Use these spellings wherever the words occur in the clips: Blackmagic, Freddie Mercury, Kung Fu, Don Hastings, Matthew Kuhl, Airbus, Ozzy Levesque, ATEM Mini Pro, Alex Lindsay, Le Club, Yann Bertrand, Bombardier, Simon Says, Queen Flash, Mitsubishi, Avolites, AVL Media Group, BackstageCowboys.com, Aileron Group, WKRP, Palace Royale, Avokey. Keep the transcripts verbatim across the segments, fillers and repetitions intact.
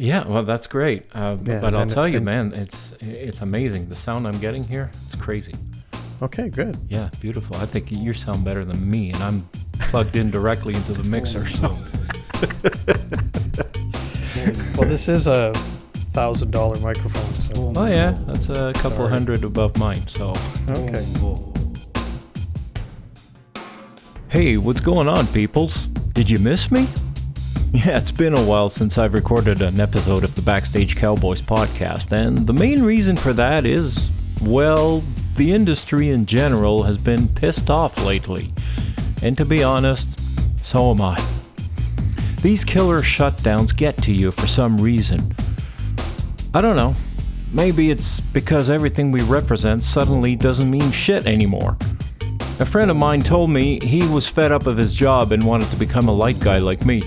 Yeah, well, that's great. Uh, yeah, but I'll tell it, you, man, it's it's amazing. The sound I'm getting here, it's crazy. Okay, good. Yeah, beautiful. I think you sound better than me, and I'm plugged in directly into the mixer. So. Well, this is a one thousand dollars microphone. So. Oh, yeah, that's a couple Sorry. hundred above mine. So. Okay. Hey, what's going on, peoples? Did you miss me? Yeah, it's been a while since I've recorded an episode of the Backstage Cowboys podcast, and the main reason for that is, well, the industry in general has been pissed off lately. And to be honest, so am I. These killer shutdowns get to you for some reason. I don't know. Maybe it's because everything we represent suddenly doesn't mean shit anymore. A friend of mine told me he was fed up of his job and wanted to become a light guy like me.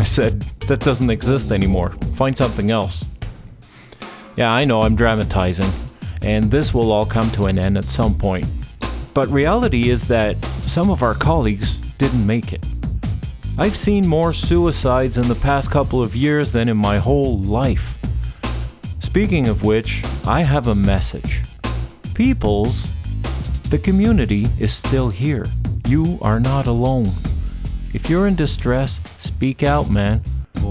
I said, that doesn't exist anymore. Find something else. Yeah, I know I'm dramatizing, and this will all come to an end at some point. But reality is that some of our colleagues didn't make it. I've seen more suicides in the past couple of years than in my whole life. Speaking of which, I have a message. Peoples, the community is still here. You are not alone. If you're in distress, speak out, man.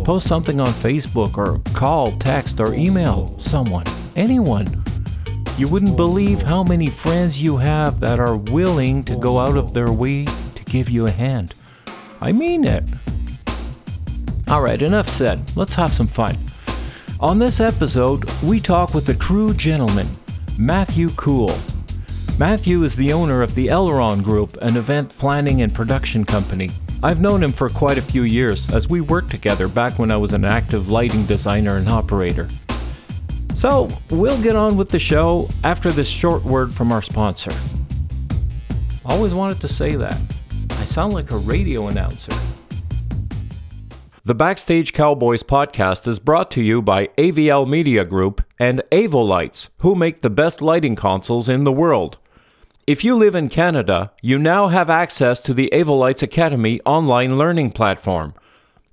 Post something on Facebook or call, text, or email someone, anyone. You wouldn't believe how many friends you have that are willing to go out of their way to give you a hand. I mean it. All right, enough said. Let's have some fun. On this episode, we talk with a true gentleman, Matthew Kuhl. Matthew is the owner of the Aileron Group, an event planning and production company. I've known him for quite a few years, as we worked together back when I was an active lighting designer and operator. So, we'll get on with the show after this short word from our sponsor. Always wanted to say that. I sound like a radio announcer. The Backstage Cowboys podcast is brought to you by A V L Media Group and Avolites, who make the best lighting consoles in the world. If you live in Canada, you now have access to the Avolites Academy online learning platform.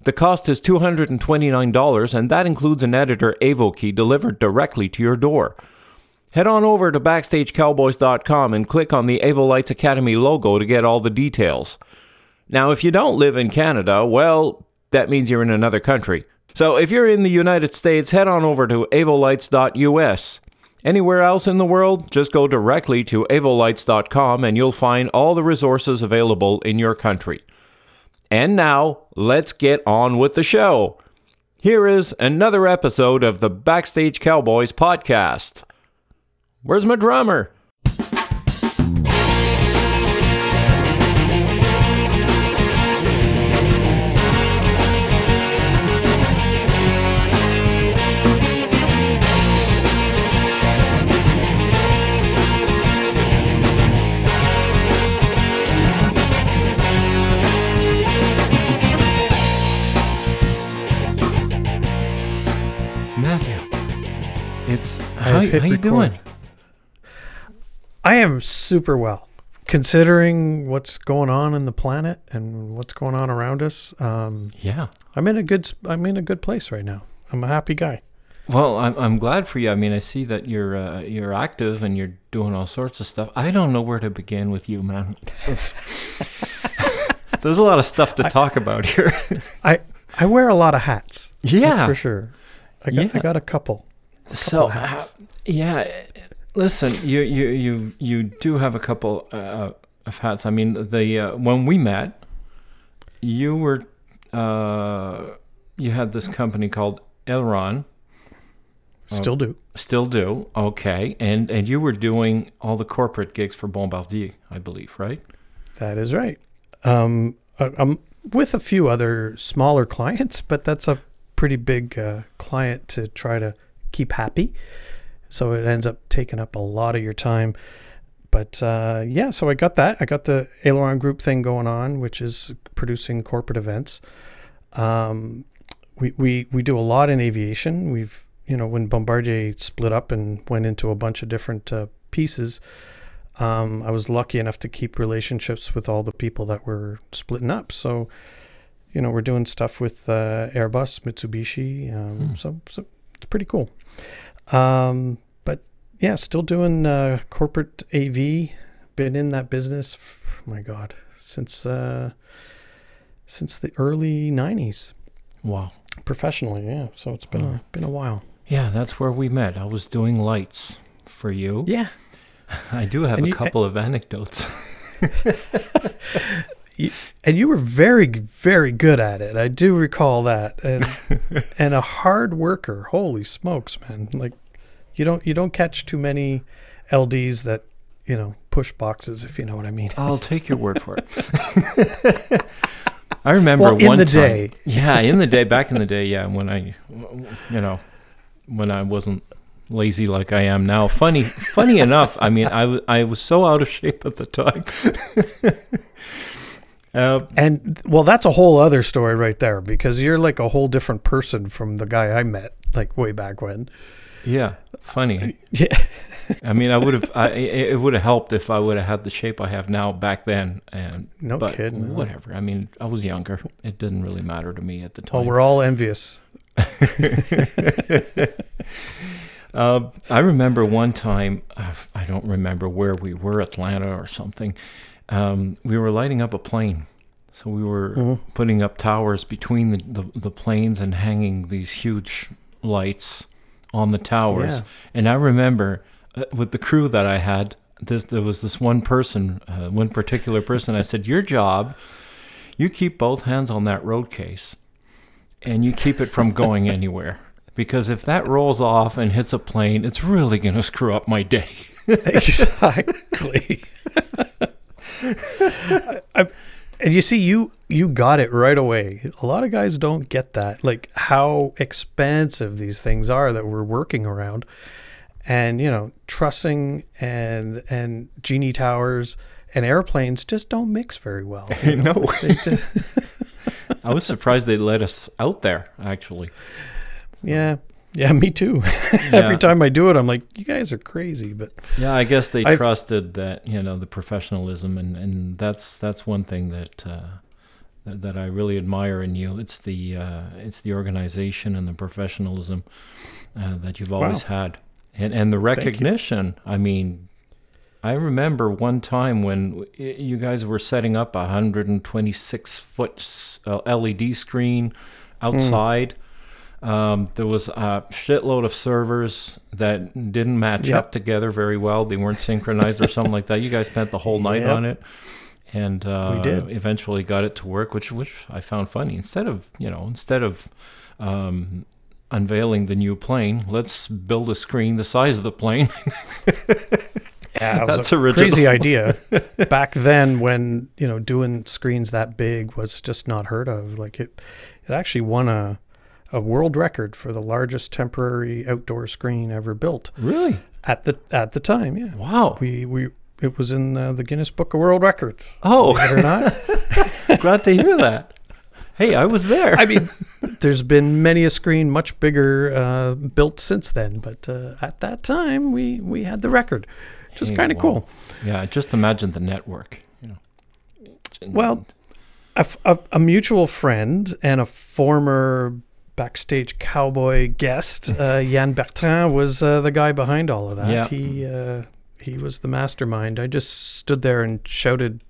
The cost is two hundred twenty-nine dollars, and that includes an editor Avokey delivered directly to your door. Head on over to Backstage Cowboys dot com and click on the Avolites Academy logo to get all the details. Now, if you don't live in Canada, well, that means you're in another country. So if you're in the United States, head on over to avolites dot U S. Anywhere else in the world, just go directly to avolites dot com and you'll find all the resources available in your country. And now, let's get on with the show. Here is another episode of the Backstage Cowboys podcast. Where's my drummer? It's how, how you doing? I am super well, considering what's going on in the planet and what's going on around us. Um, yeah, I'm in a good. I'm in a good place right now. I'm a happy guy. Well, I'm I'm glad for you. I mean, I see that you're uh, you're active and you're doing all sorts of stuff. I don't know where to begin with you, man. There's a lot of stuff to talk I, about here. I I wear a lot of hats. Yeah, that's for sure. I got, yeah. I got a couple. So, uh, yeah, listen, you, you you you do have a couple uh, of hats. I mean, the uh, when we met, you were uh, you had this company called Aileron. Still oh, do. Still do. Okay, and and you were doing all the corporate gigs for Bombardier, I believe, right? That is right. Um, I'm with a few other smaller clients, but that's a pretty big uh, client to try to keep happy, so it ends up taking up a lot of your time. But uh yeah so I got that I got the Aileron Group thing going on, which is producing corporate events. um we we we do a lot in aviation. We've, you know, when Bombardier split up and went into a bunch of different uh, pieces, um I was lucky enough to keep relationships with all the people that were splitting up. So you know, we're doing stuff with uh, Airbus, Mitsubishi. Um, hmm. so, so it's pretty cool. Um, but yeah, still doing uh, corporate A V. Been in that business, f- my God, since uh, since the early nineties. Wow. Professionally, yeah. So it's been wow. a, been a while. Yeah, that's where we met. I was doing lights for you. Yeah. I do have and a you, couple I, of anecdotes. You, and you were very, very good at it. I do recall that, and and a hard worker. Holy smokes, man! Like, you don't you don't catch too many L Ds that, you know, push boxes, if you know what I mean. I'll take your word for it. I remember well, in one the time, day. Yeah, in the day, back in the day, yeah, when I, you know, when I wasn't lazy like I am now. Funny, funny enough. I mean, I, w- I was so out of shape at the time. Uh, and well, that's a whole other story right there, because you're like a whole different person from the guy I met like way back when. Yeah, funny. Yeah. I mean, I would have. I, it would have helped if I would have had the shape I have now back then. And no but kidding. Whatever. I mean, I was younger. It didn't really matter to me at the time. Oh, we're all envious. uh, I remember one time. I don't remember where we were, Atlanta or something. Um, we were lighting up a plane, so we were mm-hmm. putting up towers between the, the, the planes and hanging these huge lights on the towers. Yeah. And I remember uh, with the crew that I had, this, there was this one person, uh, one particular person. I said, "Your job, you keep both hands on that road case, and you keep it from going anywhere, because if that rolls off and hits a plane, it's really going to screw up my day." Exactly. I, I, and you see, you you got it right away. A lot of guys don't get that, like how expansive these things are that we're working around, and you know, trussing and and genie towers and airplanes just don't mix very well. You know? No, they just... I was surprised they let us out there. Actually, yeah. Yeah, me too. Yeah. Every time I do it, I'm like, you guys are crazy. But yeah, I guess they I've, trusted that, you know, the professionalism, and, and that's that's one thing that uh, that, that I really admire in you. It's the uh, it's the organization and the professionalism uh, that you've always wow. had, and and the recognition. I mean, I remember one time when you guys were setting up a one hundred twenty-six foot L E D screen outside. Mm. Um, there was a shitload of servers that didn't match yep. up together very well. They weren't synchronized or something like that. You guys spent the whole night yep. on it, and uh, we did. Eventually got it to work, which which I found funny. Instead of you know, instead of um, unveiling the new plane, let's build a screen the size of the plane. Yeah, that's a original. Crazy idea. Back then, when you know, doing screens that big was just not heard of. Like it, it actually won a. a world record for the largest temporary outdoor screen ever built. Really? At the at the time, yeah. Wow. We we it was in the, the Guinness Book of World Records. Oh, believe it or not. Glad to hear that. Hey, I was there. I mean, there's been many a screen much bigger uh, built since then, but uh, at that time we we had the record. Just hey, kind of wow. cool. Yeah, just imagine the network. You know. Well, a, a, a mutual friend and a former Backstage Cowboy guest, uh, Yann Bertrand, was uh, the guy behind all of that. Yeah. He uh, he was the mastermind. I just stood there and shouted,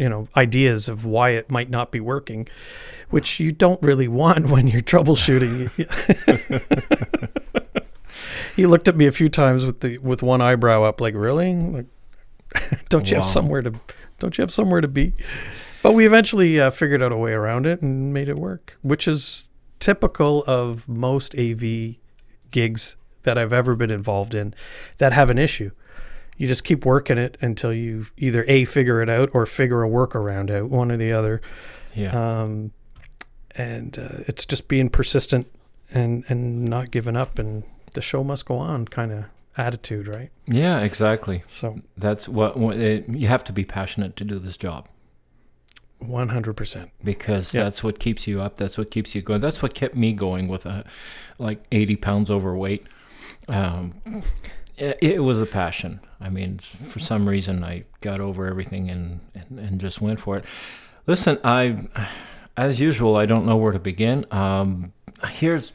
you know, ideas of why it might not be working, which you don't really want when you're troubleshooting. He looked at me a few times with the with one eyebrow up, like, really? Like, don't you wow. have somewhere to don't you have somewhere to be? But we eventually uh, figured out a way around it and made it work, which is typical of most A V gigs that I've ever been involved in that have an issue. You just keep working it until you either A, figure it out, or figure a workaround out, one or the other. Yeah. Um, and uh, it's just being persistent and, and not giving up, and the show must go on kind of attitude, right? Yeah, exactly. So that's what, what it, you have to be passionate to do this job. one hundred percent. Because yep. that's what keeps you up. That's what keeps you going. That's what kept me going with a, like eighty pounds overweight. Um, it, it was a passion. I mean, for some reason, I got over everything and, and, and just went for it. Listen, I As usual, I don't know where to begin. Um, here's,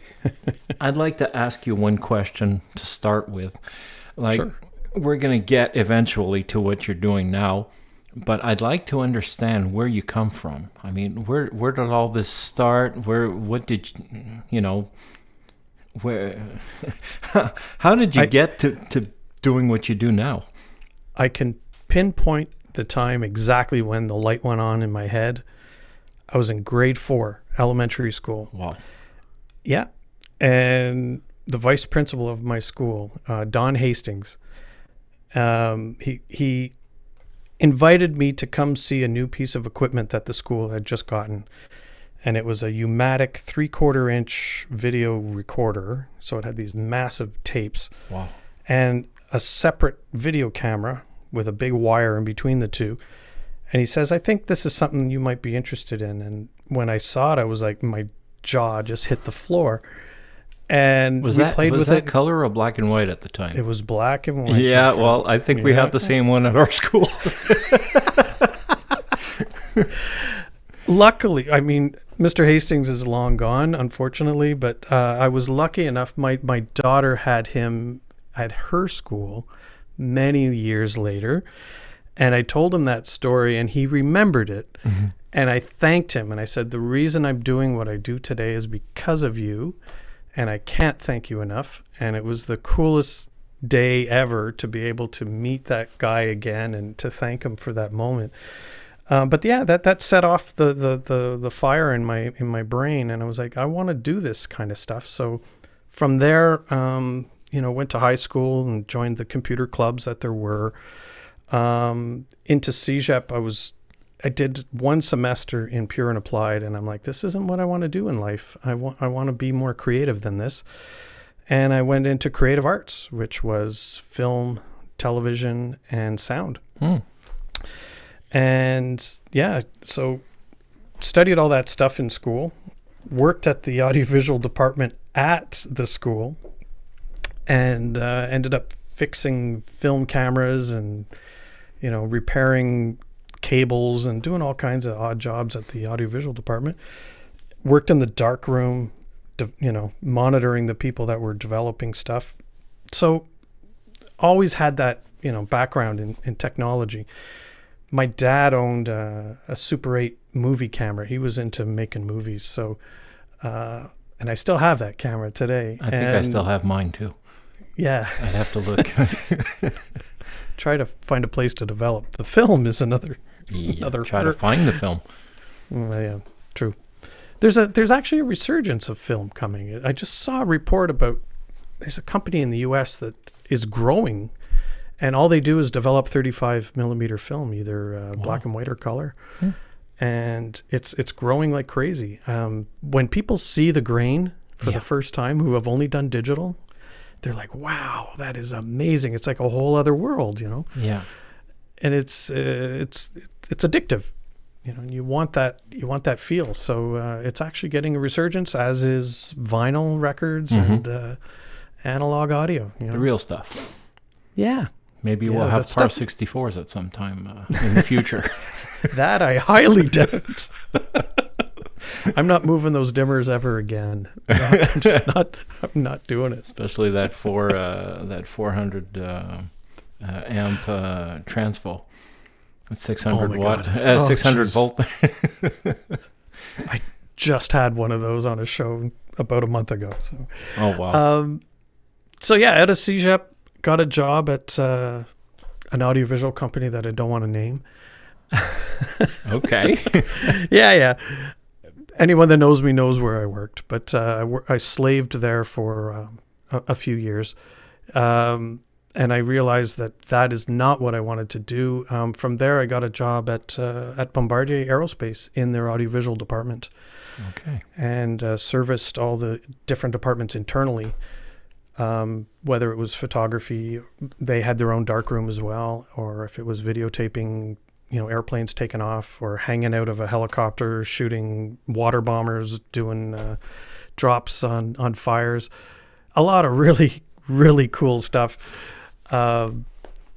I'd like to ask you one question to start with. Like, sure. We're going to get eventually to what you're doing now, but I'd like to understand where you come from. I mean, where where did all this start? Where, what did you, you know, where, how did you I, get to, to doing what you do now? I can pinpoint the time exactly when the light went on in my head. I was in grade four, elementary school. Wow. Yeah. And the vice principal of my school, uh, Don Hastings, um, he he invited me to come see a new piece of equipment that the school had just gotten. And it was a U-matic three-quarter inch video recorder. So it had these massive tapes. Wow. And a separate video camera with a big wire in between the two. And he says, I think this is something you might be interested in. And when I saw it, I was like, my jaw just hit the floor. And was we that, played was with that it. Color or black and white at the time? It was black and white. Yeah, well, I think yeah. we have the same one at our school. Luckily, I mean, Mister Hastings is long gone, unfortunately, but uh, I was lucky enough. My, my daughter had him at her school many years later. And I told him that story, and he remembered it. Mm-hmm. And I thanked him, and I said, the reason I'm doing what I do today is because of you, and I can't thank you enough. And it was the coolest day ever to be able to meet that guy again and to thank him for that moment. Uh, but yeah, that that set off the, the the the fire in my in my brain, and I was like, I want to do this kind of stuff. So from there, um, you know, went to high school and joined the computer clubs that there were. Um, into C J E P, I was, I did one semester in Pure and Applied, and I'm like, this isn't what I want to do in life. I want, I want to be more creative than this. And I went into creative arts, which was film, television, and sound. Hmm. And yeah, so studied all that stuff in school, worked at the audiovisual department at the school, and uh, ended up fixing film cameras and, you know, repairing cables and doing all kinds of odd jobs at the audiovisual department. Worked in the dark room, you know, monitoring the people that were developing stuff. So always had that, you know, background in, in technology. My dad owned uh, a Super eight movie camera. He was into making movies. So, uh, and I still have that camera today. I think and I still have mine too. Yeah. I'd have to look. Try to find a place to develop. The film is another yeah, another try hurt. To find the film. Well, yeah, true. There's a there's actually a resurgence of film coming. I just saw a report about there's a company in the U S that is growing, and all they do is develop thirty-five millimeter film, either uh, wow. black and white or color. Hmm. And it's it's growing like crazy. Um, when people see the grain for yeah. the first time, who have only done digital, they're like, wow, that is amazing. It's like a whole other world, you know? Yeah. And it's uh, it's it's addictive, you know, and you want that you want that feel. So uh, it's actually getting a resurgence, as is vinyl records mm-hmm. and uh, analog audio. You know? The real stuff. Yeah. Maybe yeah, we'll have Par sixty-fours at some time uh, in the future. That I highly doubt. I'm not moving those dimmers ever again. Not, I'm just not. I'm not doing it. Especially that four uh, that four hundred uh, uh, amp uh, transfo, that's six hundred oh watt, uh, oh, six hundred geez. Volt. I just had one of those on a show about a month ago. So. Oh wow. Um, so yeah, at a C J E P, got a job at uh, an audiovisual company that I don't want to name. Okay. yeah, yeah. Anyone that knows me knows where I worked, but uh, I slaved there for um, a, a few years. Um, and I realized that that is not what I wanted to do. Um, from there, I got a job at uh, at Bombardier Aerospace in their audiovisual department. Okay. And uh, serviced all the different departments internally, um, whether it was photography, they had their own darkroom as well, or if it was videotaping, you know, airplanes taking off or hanging out of a helicopter, shooting water bombers, doing uh, drops on, on fires. A lot of really, really cool stuff. Uh,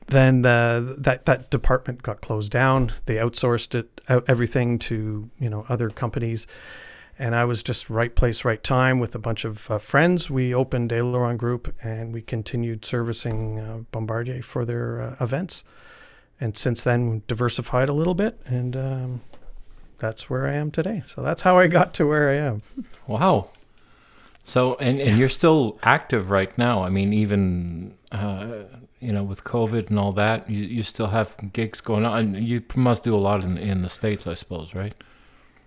then uh, that that department got closed down. They outsourced it, everything to, you know, other companies. And I was just right place, right time with a bunch of uh, friends. We opened Aileron Group and we continued servicing uh, Bombardier for their uh, events. And since then, we diversified a little bit, and um, that's where I am today. So that's how I got to where I am. Wow. So, and, and you're still active right now. I mean, even, uh, you know, with COVID and all that, you, you still have gigs going on. You must do a lot in, in the States, I suppose, right?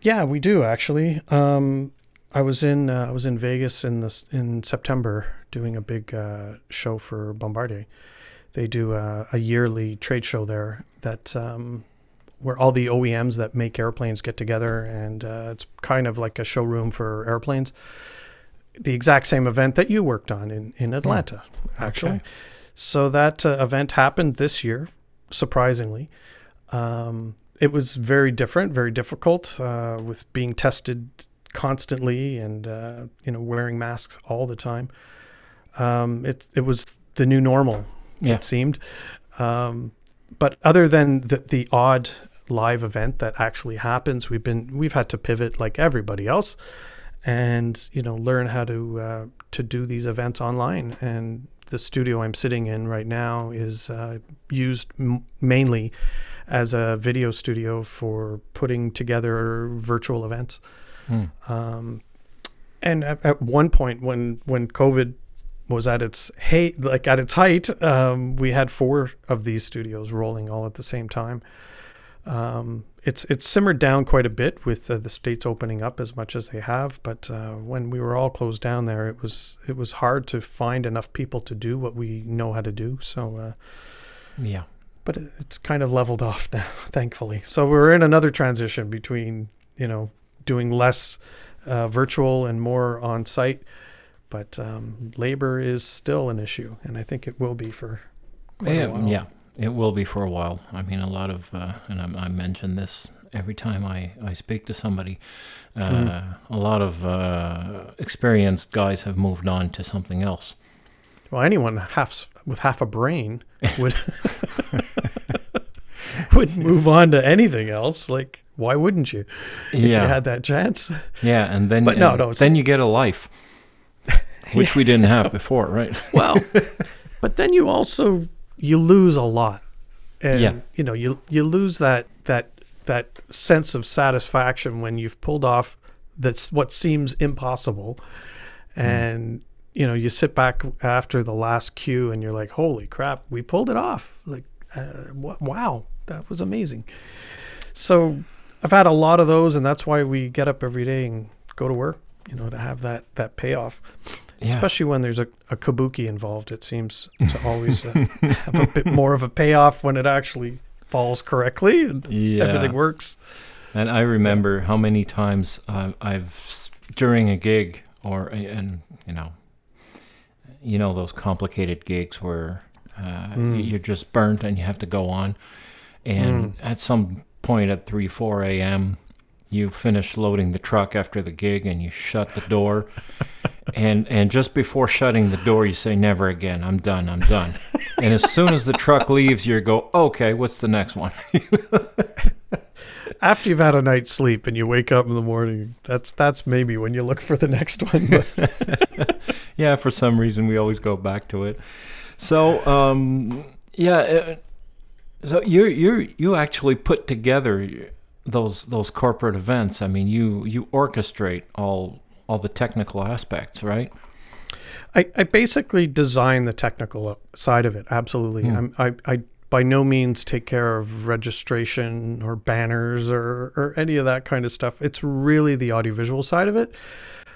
Yeah, we do actually. Um, I was in uh, I was in Vegas in the in September doing a big uh, show for Bombardier. They do a, a yearly trade show there that um, where all the O E Ms that make airplanes get together, and uh, it's kind of like a showroom for airplanes. The exact same event that you worked on in in Atlanta, yeah, actually. Okay. So that uh, event happened this year, surprisingly. Um, It was very different, very difficult uh, with being tested constantly and, uh, you know, wearing masks all the time. Um, it it was the new normal, yeah. It seemed. Um, but other than the, the odd live event that actually happens, we've been we've had to pivot like everybody else, and, you know, learn how to uh, to do these events online. And the studio I'm sitting in right now is uh, used m- mainly as a video studio for putting together virtual events. Mm. Um, and at, at one point when, when COVID was at its height, like at its height, um, we had four of these studios rolling all at the same time. Um, it's, it's simmered down quite a bit with uh, the States opening up as much as they have. But, uh, when we were all closed down there, it was, it was hard to find enough people to do what we know how to do. So, uh, yeah. But it's kind of leveled off now, thankfully. So we're in another transition between, you know, doing less uh, virtual and more on-site. But um, labor is still an issue, and I think it will be for quite yeah, a while. Yeah, it will be for a while. I mean, a lot of, uh, and I, I mention this every time I, I speak to somebody, uh, mm-hmm. a lot of uh, experienced guys have moved on to something else. Well, anyone half with half a brain would would move on to anything else. Like, why wouldn't you? If yeah. you had that chance. Yeah, and then but no, and no, then you get a life, which yeah. we didn't have before, right? Well, but then you also you lose a lot, and yeah. you know you you lose that that that sense of satisfaction when you've pulled off that's what seems impossible, and. Mm. You know, you sit back after the last cue and you're like, holy crap, we pulled it off. Like, uh, wh- wow, that was amazing. So I've had a lot of those, and that's why we get up every day and go to work, you know, to have that, that payoff. Yeah. Especially when there's a, a kabuki involved, it seems to always uh, have a bit more of a payoff when it actually falls correctly and yeah. everything works. And I remember how many times uh, I've, during a gig or, and, you know, you know, those complicated gigs where uh, mm. you're just burnt and you have to go on. And mm. at some point at three, four a.m., you finish loading the truck after the gig and you shut the door. and and just before shutting the door, you say, never again. I'm done. I'm done. And as soon as the truck leaves, you go, okay, what's the next one? After you've had a night's sleep and you wake up in the morning, that's that's maybe when you look for the next one. But yeah, for some reason we always go back to it. So um, yeah, it, so you you you actually put together those those corporate events. I mean, you you orchestrate all all the technical aspects, right? I, I basically design the technical side of it. Absolutely, hmm. I'm, I I. by no means take care of registration or banners or, or any of that kind of stuff. It's really the audiovisual side of it.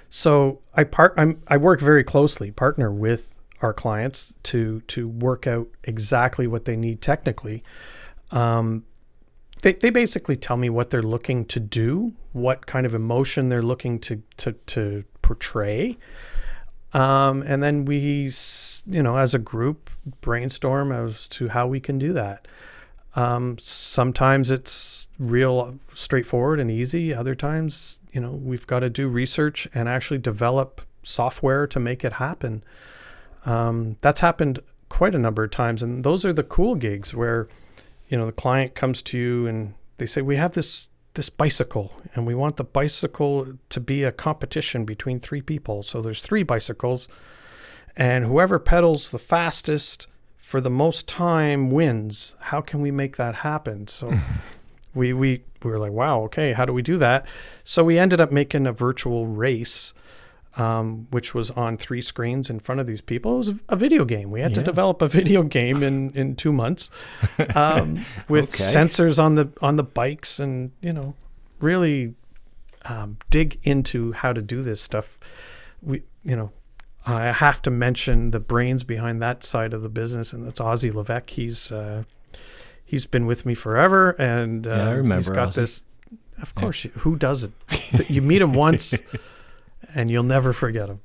So I part I'm, I work very closely, partner with our clients to to work out exactly what they need technically. Um, they they basically tell me what they're looking to do, what kind of emotion they're looking to to, to portray. Um, and then we, you know, as a group, brainstorm as to how we can do that. Um, sometimes it's real straightforward and easy. Other times, you know, we've got to do research and actually develop software to make it happen. Um, that's happened quite a number of times. And those are the cool gigs where, you know, the client comes to you and they say, we have this this bicycle and we want the bicycle to be a competition between three people. So there's three bicycles and whoever pedals the fastest for the most time wins. How can we make that happen? So we, we, we were like, wow, okay, how do we do that? So we ended up making a virtual race, um, which was on three screens in front of these people. It was a video game. We had yeah. to develop a video game in, in two months um, with okay. sensors on the on the bikes and, you know, really um, dig into how to do this stuff. We, you know, I have to mention the brains behind that side of the business, and that's Ozzy Levesque. He's uh, he's been with me forever, and uh, yeah, I remember he's got Ozzy. This. Of course, yeah. you, who doesn't? You meet him once, and you'll never forget him.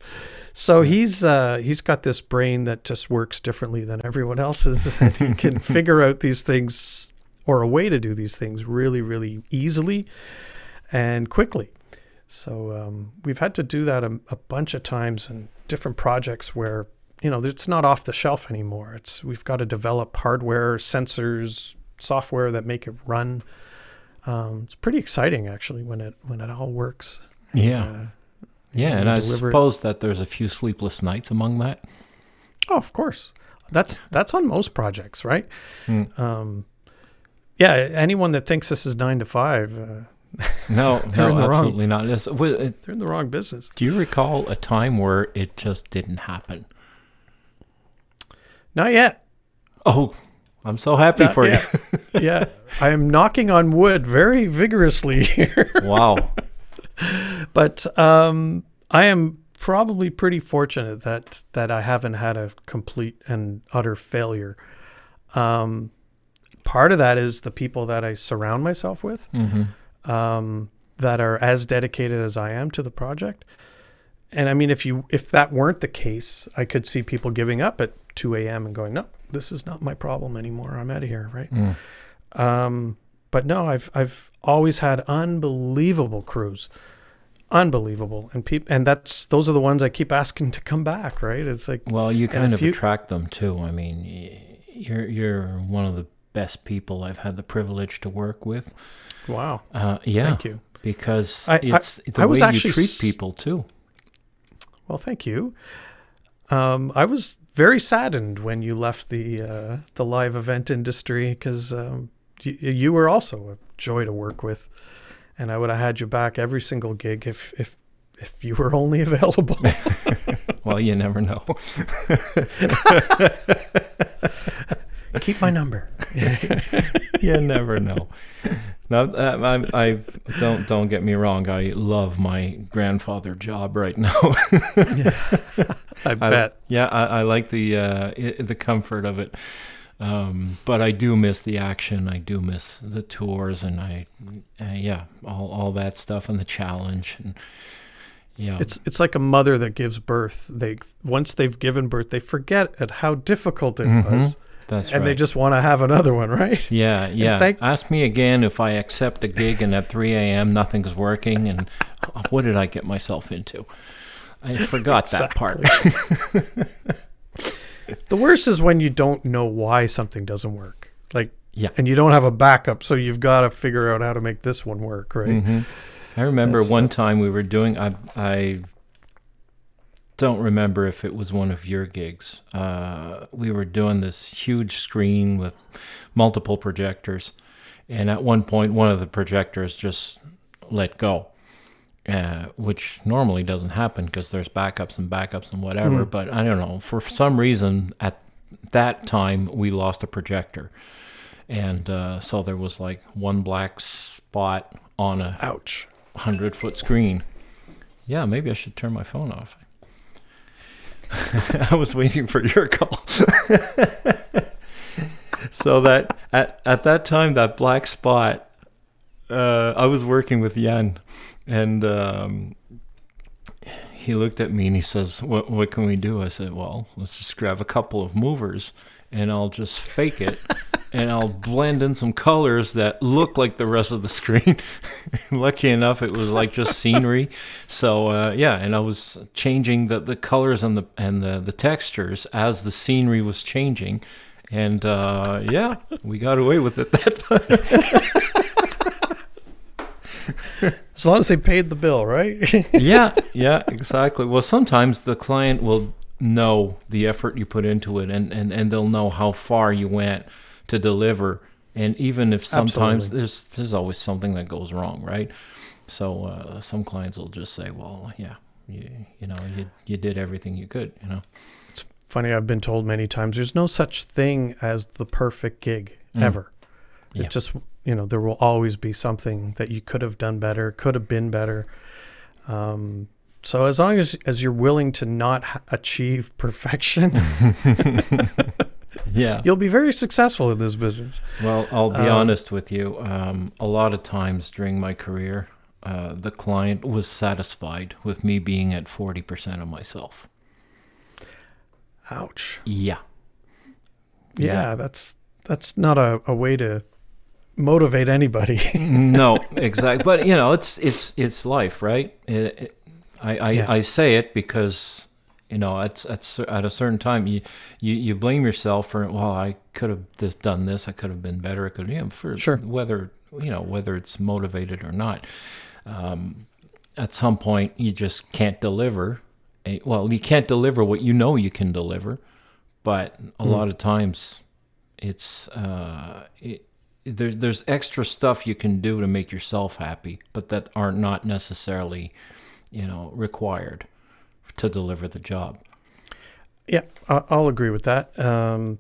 So he's uh, he's got this brain that just works differently than everyone else's, and he can figure out these things or a way to do these things really, really easily and quickly. So um, we've had to do that a, a bunch of times and different projects where, you know, it's not off the shelf anymore. It's we've got to develop hardware, sensors, software that make it run. Um, it's pretty exciting, actually, when it when it all works. And, yeah. Uh, yeah, and, and I suppose it. that there's a few sleepless nights among that. Oh, of course. That's that's on most projects, right? Mm. Um, yeah, anyone that thinks this is nine to five... Uh, No, no, absolutely not. They're in the wrong business. Do you recall a time where it just didn't happen? Not yet. Oh, I'm so happy for you. Yeah, I am knocking on wood very vigorously here. Wow. But um, I am probably pretty fortunate that that I haven't had a complete and utter failure. Um, part of that is the people that I surround myself with. Mm-hmm. Um, that are as dedicated as I am to the project. And I mean, if you if that weren't the case, I could see people giving up at two a.m. and going, no, this is not my problem anymore. I'm out of here, right? Mm. Um, but no, I've I've always had unbelievable crews, unbelievable, and peop- and that's those are the ones I keep asking to come back, right? It's like well, you kind of you- attract them too. I mean, you're you're one of the best people I've had the privilege to work with. Wow. Uh, yeah. Thank you. Because I, it's I, the I way was actually you treat people too. Well, thank you. Um, I was very saddened when you left the uh, the live event industry because um, you, you were also a joy to work with, and I would have had you back every single gig if if if you were only available. Well, you never know. Keep my number. You never know. Now, I, I, I don't don't get me wrong. I love my grandfather job right now. Yeah, I bet. I, yeah, I, I like the uh, the comfort of it, um, but I do miss the action. I do miss the tours, and I uh, yeah, all all that stuff and the challenge. And, yeah, it's it's like a mother that gives birth. They once they've given birth, they forget at how difficult it mm-hmm. was. That's and right. They just want to have another one, right? Yeah, yeah. Thank- Ask me again if I accept a gig and at three a.m. nothing's working and what did I get myself into? I forgot exactly. that part. The worst is when you don't know why something doesn't work. Like, yeah. And you don't have a backup, so you've got to figure out how to make this one work, right? Mm-hmm. I remember that's, one that's- time we were doing, I, I don't remember if it was one of your gigs. Uh, we were doing this huge screen with multiple projectors, and at one point, one of the projectors just let go, uh, which normally doesn't happen because there's backups and backups and whatever. Mm. But I don't know, for some reason, at that time, we lost a projector. And uh, so there was like one black spot on a Ouch. one hundred foot screen. Yeah, maybe I should turn my phone off. I was waiting for your call. So that at, at that time, that black spot, uh, I was working with Yann, and um, he looked at me and he says, what, what can we do? I said, well, let's just grab a couple of movers and I'll just fake it and I'll blend in some colors that look like the rest of the screen. Lucky enough, it was like just scenery. So uh, yeah, and I was changing the, the colors and the and the, the textures as the scenery was changing, and uh, yeah, we got away with it that time. As long as they paid the bill, right? yeah, yeah, exactly. Well, sometimes the client will know the effort you put into it, and, and, and they'll know how far you went to deliver. And even if sometimes Absolutely. there's there's always something that goes wrong, right? So uh, some clients will just say, well, yeah, you, you know, you, you did everything you could, you know. It's funny, I've been told many times, there's no such thing as the perfect gig, mm. ever. Yeah. It just, you know, there will always be something that you could have done better, could have been better. Um, so as long as, as you're willing to not ha- achieve perfection, yeah, you'll be very successful in this business. Well, I'll be um, honest with you. Um, a lot of times during my career, uh, the client was satisfied with me being at forty percent of myself. Ouch. Yeah. Yeah, yeah. that's that's not a, a way to motivate anybody. No, exactly. But, you know, it's it's it's life, right? It, it, I, I, yeah. I say it because, you know, at, at, at a certain time, you, you, you blame yourself for, well, I could have this, done this, I could have been better, I could have, you know, for sure. whether, you know, whether it's motivated or not. Um, at some point, you just can't deliver. A, well, you can't deliver what you know you can deliver, but a mm. lot of times it's, uh, it, there, there's extra stuff you can do to make yourself happy, but that are not necessarily, you know, required to deliver the job. Yeah, I'll agree with that. Um,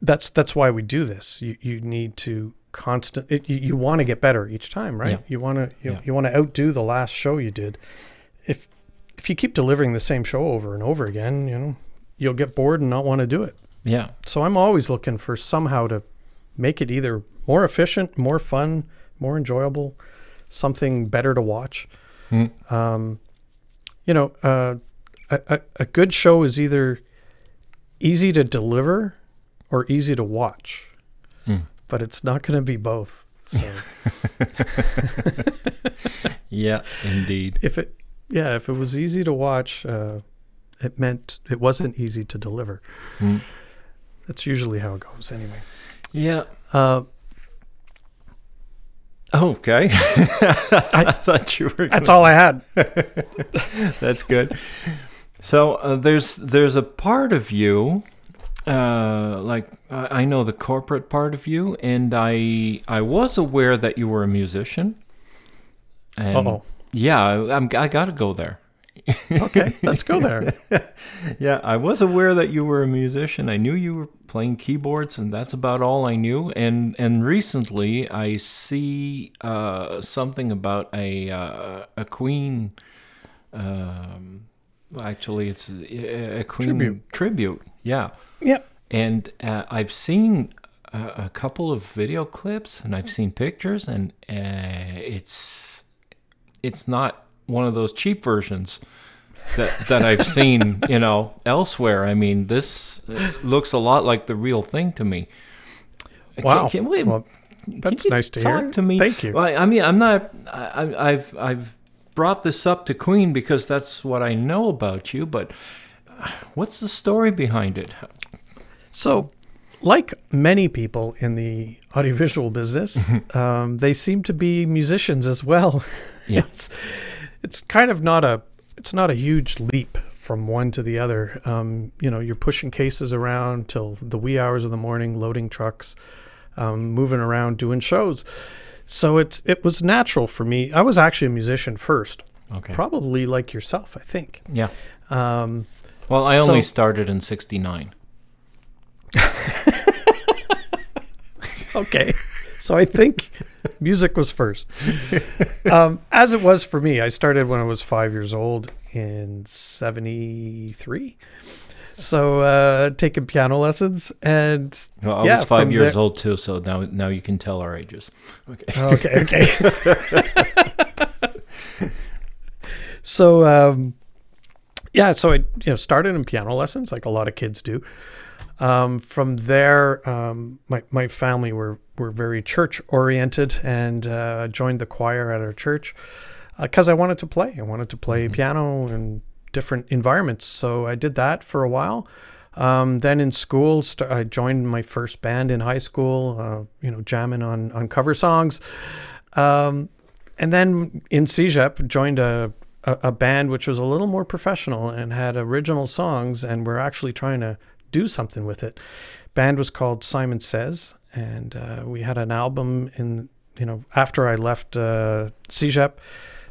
that's that's why we do this. You you need to constant. It, you you want to get better each time, right? Yeah. You want to you, yeah. you want to outdo the last show you did. If if you keep delivering the same show over and over again, you know, you'll get bored and not want to do it. Yeah. So I'm always looking for somehow to make it either more efficient, more fun, more enjoyable, something better to watch. Mm. Um, you know, uh, a, a good show is either easy to deliver or easy to watch, mm. but it's not going to be both. So. Yeah, indeed. If it, yeah, if it was easy to watch, uh, it meant it wasn't easy to deliver. Mm. That's usually how it goes, anyway. Yeah. Uh, Okay. I, I thought you were gonna... That's all I had. That's good. So uh, there's there's a part of you, uh, like I know the corporate part of you, and I I was aware that you were a musician. Oh. Yeah, I, I'm, I gotta go there. Okay, let's go there. Yeah, I was aware that you were a musician. I knew you were playing keyboards, and that's about all I knew. And and recently, I see uh, something about a uh, a Queen. Um, actually, it's a Queen tribute. tribute. Yeah. Yeah. And uh, I've seen a, a couple of video clips, and I've seen pictures, and uh, it's it's not one of those cheap versions that that I've seen, you know, elsewhere. I mean, this looks a lot like the real thing to me. Wow. Can, can we, well, that's can nice to talk hear. To me? Thank you. Well, I mean, I'm not, I, I've, I've brought this up to Queen because that's what I know about you, but what's the story behind it? So, like many people in the audiovisual business, um, they seem to be musicians as well. Yeah. it's, it's kind of not a it's not a huge leap from one to the other. Um, you know, you're pushing cases around till the wee hours of the morning, loading trucks, um, moving around, doing shows. So it's it was natural for me. I was actually a musician first, okay, probably like yourself, I think. Yeah. Um, well, I only so, started in sixty-nine. Okay, so I think music was first, um, as it was for me. I started when I was five years old in seventy-three, so uh, taking piano lessons. And well, I yeah, was five years there... old too, so now now you can tell our ages. Okay, okay, okay. So um, yeah, so I you know, started in piano lessons like a lot of kids do. Um, from there, um, my, my family were, were very church-oriented and uh, joined the choir at our church because uh, I wanted to play. I wanted to play mm-hmm. piano in different environments. So I did that for a while. Um, then in school, st- I joined my first band in high school, uh, you know, jamming on, on cover songs. Um, and then in C J E P, joined a, a, a band which was a little more professional and had original songs, and we're actually trying to do something with it. Band was called Simon Says, and uh, we had an album in, you know, after I left uh, C J E P,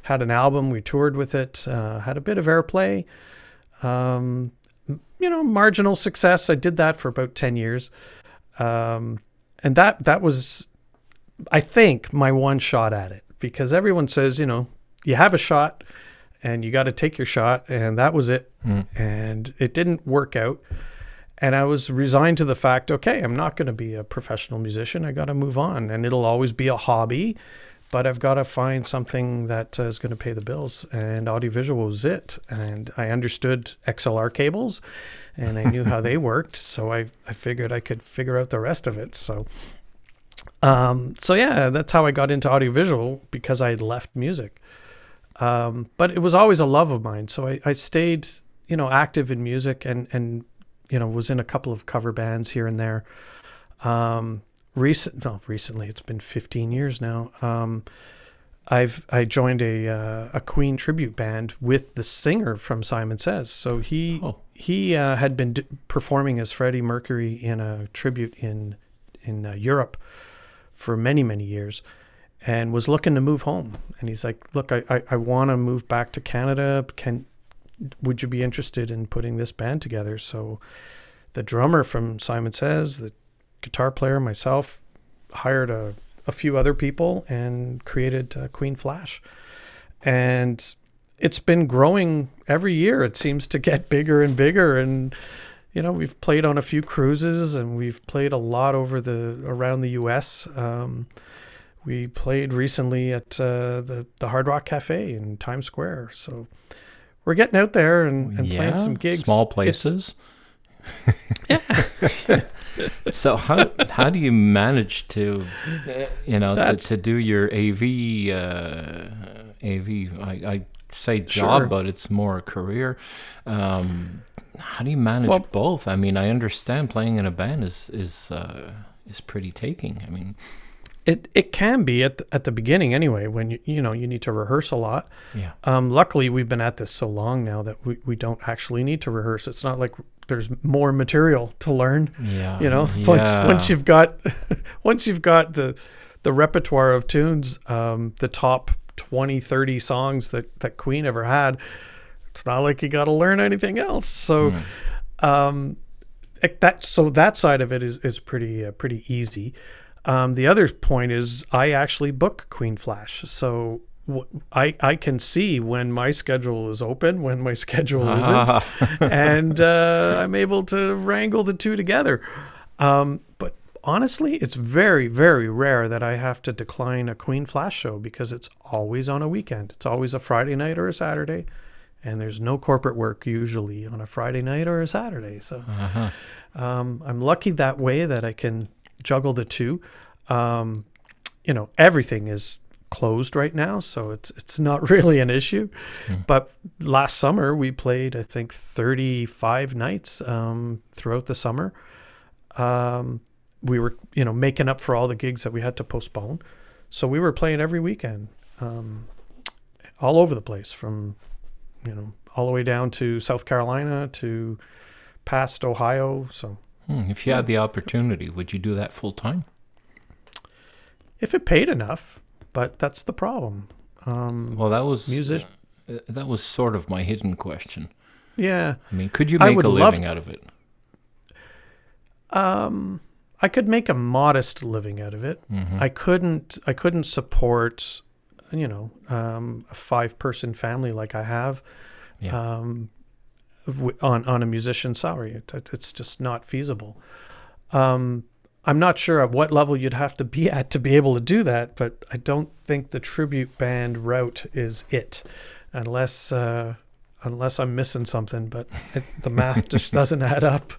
had an album, we toured with it, uh, had a bit of airplay, um, you know, marginal success. I did that for about ten years. Um, and that that was, I think, my one shot at it, because everyone says, you know, you have a shot and you got to take your shot, and that was it. Mm. And it didn't work out. And I was resigned to the fact, okay, I'm not going to be a professional musician. I got to move on, and it'll always be a hobby, but I've got to find something that uh, is going to pay the bills, and audiovisual was it. And I understood X L R cables, and I knew how they worked, so I, I figured I could figure out the rest of it. So, um, so yeah, that's how I got into audiovisual, because I had left music. Um, but it was always a love of mine, so I, I stayed, you know, active in music, and and. you know, was in a couple of cover bands here and there. Um, recent, no, recently, it's been fifteen years now. Um, I've, I joined a, uh, a Queen tribute band with the singer from Simon Says. So he, oh. he, uh, had been d- performing as Freddie Mercury in a tribute in, in uh, Europe for many, many years, and was looking to move home. And he's like, look, I, I, I want to move back to Canada. Can, would you be interested in putting this band together? So the drummer from Simon Says, the guitar player, myself, hired a, a few other people and created uh, Queen Flash. And it's been growing every year. It seems to get bigger and bigger. And, you know, we've played on a few cruises, and we've played a lot over the, around the U S. Um, we played recently at uh, the, the Hard Rock Cafe in Times Square. So, we're getting out there and, and yeah, playing some gigs. Small places. yeah. So how how do you manage to, you know, to, to do your A V, uh, A V? I, I say job, sure. But it's more a career. Um, how do you manage well, both? I mean, I understand playing in a band is is uh, is pretty taking. I mean, It it can be at the, at the beginning anyway, when you you know you need to rehearse a lot. Yeah. Um, luckily, we've been at this so long now that we, we don't actually need to rehearse. It's not like there's more material to learn. Yeah. You know, yeah. once once you've got once you've got the the repertoire of tunes, um, the top twenty, thirty songs that, that Queen ever had, it's not like you got to learn anything else. So, mm. um, that so that side of it is is pretty uh, pretty easy. Um, the other point is I actually book Queen Flash. So w- I, I can see when my schedule is open, when my schedule isn't, and uh, I'm able to wrangle the two together. Um, but honestly, it's very, very rare that I have to decline a Queen Flash show, because it's always on a weekend. It's always a Friday night or a Saturday, and there's no corporate work usually on a Friday night or a Saturday. So uh-huh. um, I'm lucky that way that I can juggle the two. Um you know everything is closed right now, so it's it's not really an issue. mm. But last summer we played I think thirty-five nights um throughout the summer. Um we were you know making up for all the gigs that we had to postpone, so we were playing every weekend, um all over the place, from you know all the way down to South Carolina to past Ohio. So Hmm. if you had the opportunity, would you do that full time? If it paid enough, but that's the problem. Um, well, that was music. Uh, that was sort of my hidden question. Yeah, I mean, could you make a living to, out of it? Um, I could make a modest living out of it. Mm-hmm. I couldn't. I couldn't support, you know, um, a five-person family like I have. Yeah. Um, on on a musician's salary. It, it's just not feasible. Um, I'm not sure at what level you'd have to be at to be able to do that, but I don't think the tribute band route is it, unless uh, unless I'm missing something, but it, the math just doesn't add up.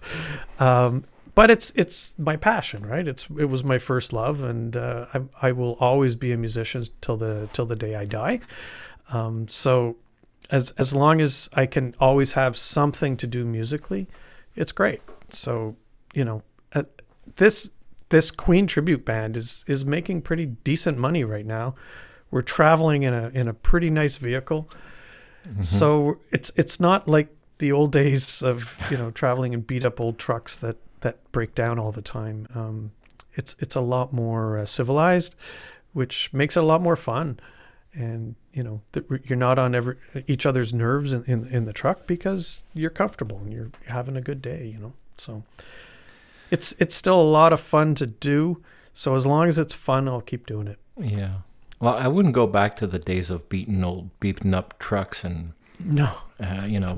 Um, but it's it's my passion, right? It's it was my first love, and uh, I I will always be a musician till the till the day I die. Um, so as as long as I can always have something to do musically, it's great. So you know, uh, this this Queen tribute band is is making pretty decent money right now. We're traveling in a in a pretty nice vehicle. Mm-hmm. So it's it's not like the old days of, you know, traveling in beat up old trucks that, that break down all the time. Um, it's it's a lot more uh, civilized, which makes it a lot more fun. And you know, the, you're not on every each other's nerves in, in in the truck because you're comfortable and you're having a good day. You know, so it's it's still a lot of fun to do. So as long as it's fun, I'll keep doing it. Yeah. Well, I wouldn't go back to the days of beaten old, beaten up trucks and no, uh, you know,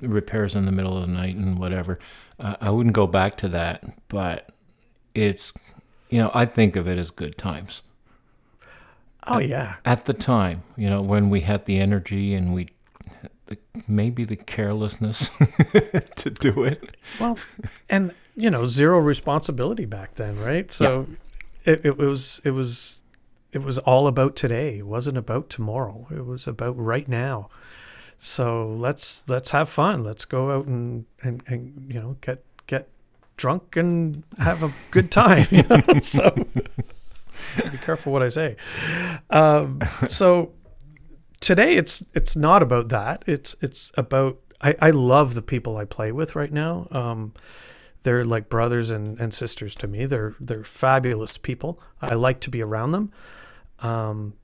repairs in the middle of the night and whatever. Uh, I wouldn't go back to that, but it's, you know, I think of it as good times. Oh at, yeah. At the time, you know, when we had the energy and we, the, maybe the carelessness to do it. Well, and you know, zero responsibility back then, right? So yeah. it, it was, it was. It was all about today. It wasn't about tomorrow. It was about right now. So let's let's have fun. Let's go out and, and, and you know, get get drunk and have a good time. You know? So be careful what I say. Um, so today it's it's not about that. It's it's about I, I love the people I play with right now. Um, They're like brothers and, and sisters to me. They're they're fabulous people. I like to be around them. Um,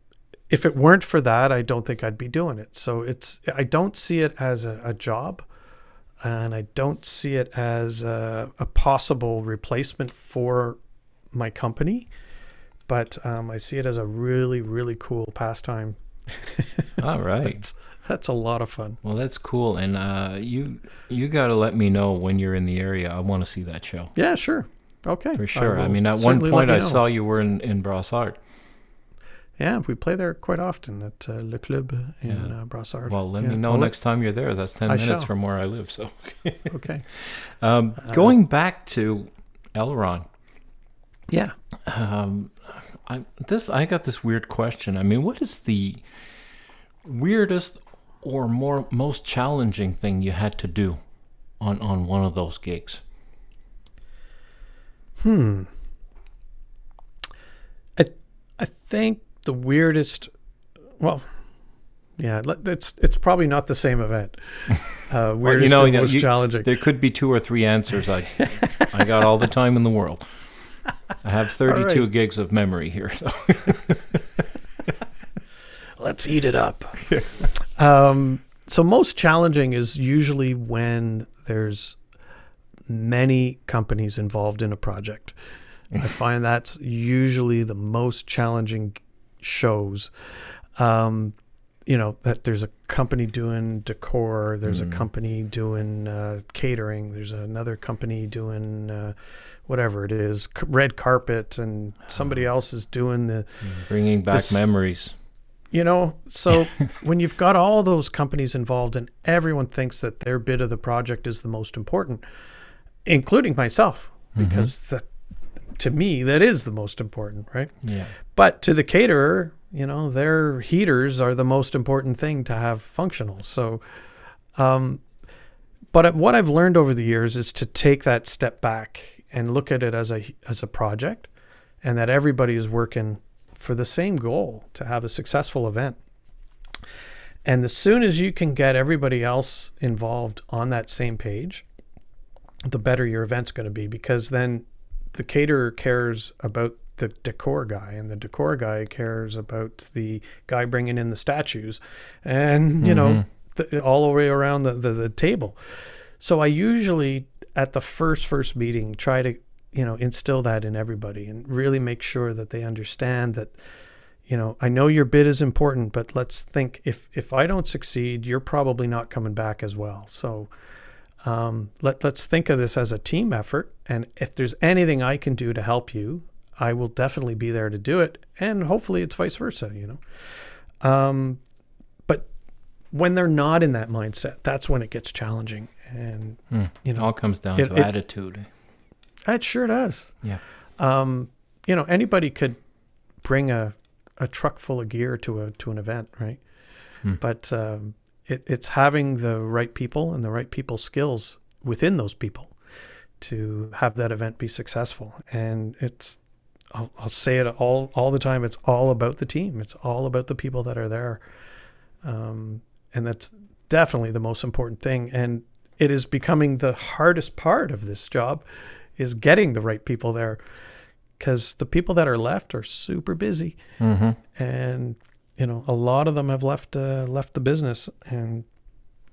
if it weren't for that, I don't think I'd be doing it. So it's I don't see it as a, a job, and I don't see it as a, a possible replacement for my company. But um, I see it as a really, really cool pastime. All right. That's, that's a lot of fun. Well, that's cool. And uh, you you got to let me know when you're in the area. I want to see that show. Yeah, sure. Okay. For sure. I, I mean, at one point I know. saw you were in, in Brossard. Yeah, we play there quite often at uh, Le Club in yeah. uh, Brossard. Well, let yeah. me know well, next time you're there. That's ten I minutes shall. from where I live. So okay. Um, going uh, back to Aileron. Yeah. Um, I this I got this weird question. I mean, what is the weirdest or more most challenging thing you had to do on, on one of those gigs? Hmm. I I think the weirdest. Well, yeah, it's it's probably not the same event. Uh, weirdest well, you know, and most you, challenging. There could be two or three answers. I I got all the time in the world. I have thirty-two right. gigs of memory here. So. Let's eat it up. Yeah. Um, so most challenging is usually when there's many companies involved in a project. I find that's usually the most challenging shows. Um, you know, that there's a company doing decor, there's mm. a company doing uh, catering, there's another company doing uh, whatever it is, c- red carpet, and somebody else is doing the... Bringing back the, memories. You know, so when you've got all those companies involved and everyone thinks that their bit of the project is the most important, including myself, because mm-hmm. that, to me, that is the most important, right? Yeah. But to the caterer... You know, their heaters are the most important thing to have functional. So, um, but what I've learned over the years is to take that step back and look at it as a as a project, and that everybody is working for the same goal to have a successful event. And as soon as you can get everybody else involved on that same page, the better your event's going to be, because then the caterer cares about the decor guy, and the decor guy cares about the guy bringing in the statues, and you mm-hmm. know the, all the way around the, the the table. So I usually at the first first meeting try to you know instill that in everybody and really make sure that they understand that you know I know your bid is important, but let's think if if I don't succeed, you're probably not coming back as well. So um, let let's think of this as a team effort, and if there's anything I can do to help you, I will definitely be there to do it, and hopefully it's vice versa, you know. Um, but when they're not in that mindset, that's when it gets challenging. And hmm. you know, it all comes down it, to it, attitude. It sure does. Yeah. Um, you know, anybody could bring a, a truck full of gear to a to an event, right? Hmm. But um, it, it's having the right people and the right people's skills within those people to have that event be successful. And it's, I'll, I'll say it all all the time, it's all about the team. It's all about the people that are there. Um, and that's definitely the most important thing. And it is becoming the hardest part of this job, is getting the right people there, because the people that are left are super busy. Mm-hmm. And, you know, a lot of them have left uh, left the business, and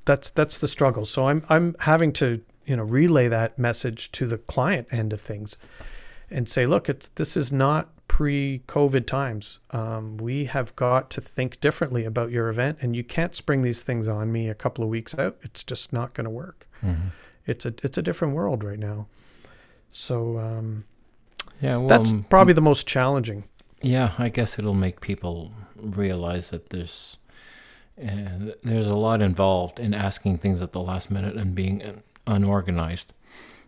that's that's the struggle. So I'm I'm having to, you know, relay that message to the client end of things and say, look, it's this is not pre-COVID times. Um, we have got to think differently about your event, and you can't spring these things on me a couple of weeks out. It's just not going to work. Mm-hmm. It's a it's a different world right now. So um, yeah, well, that's probably the most challenging. Yeah, I guess it'll make people realize that there's uh, there's a lot involved in asking things at the last minute and being unorganized.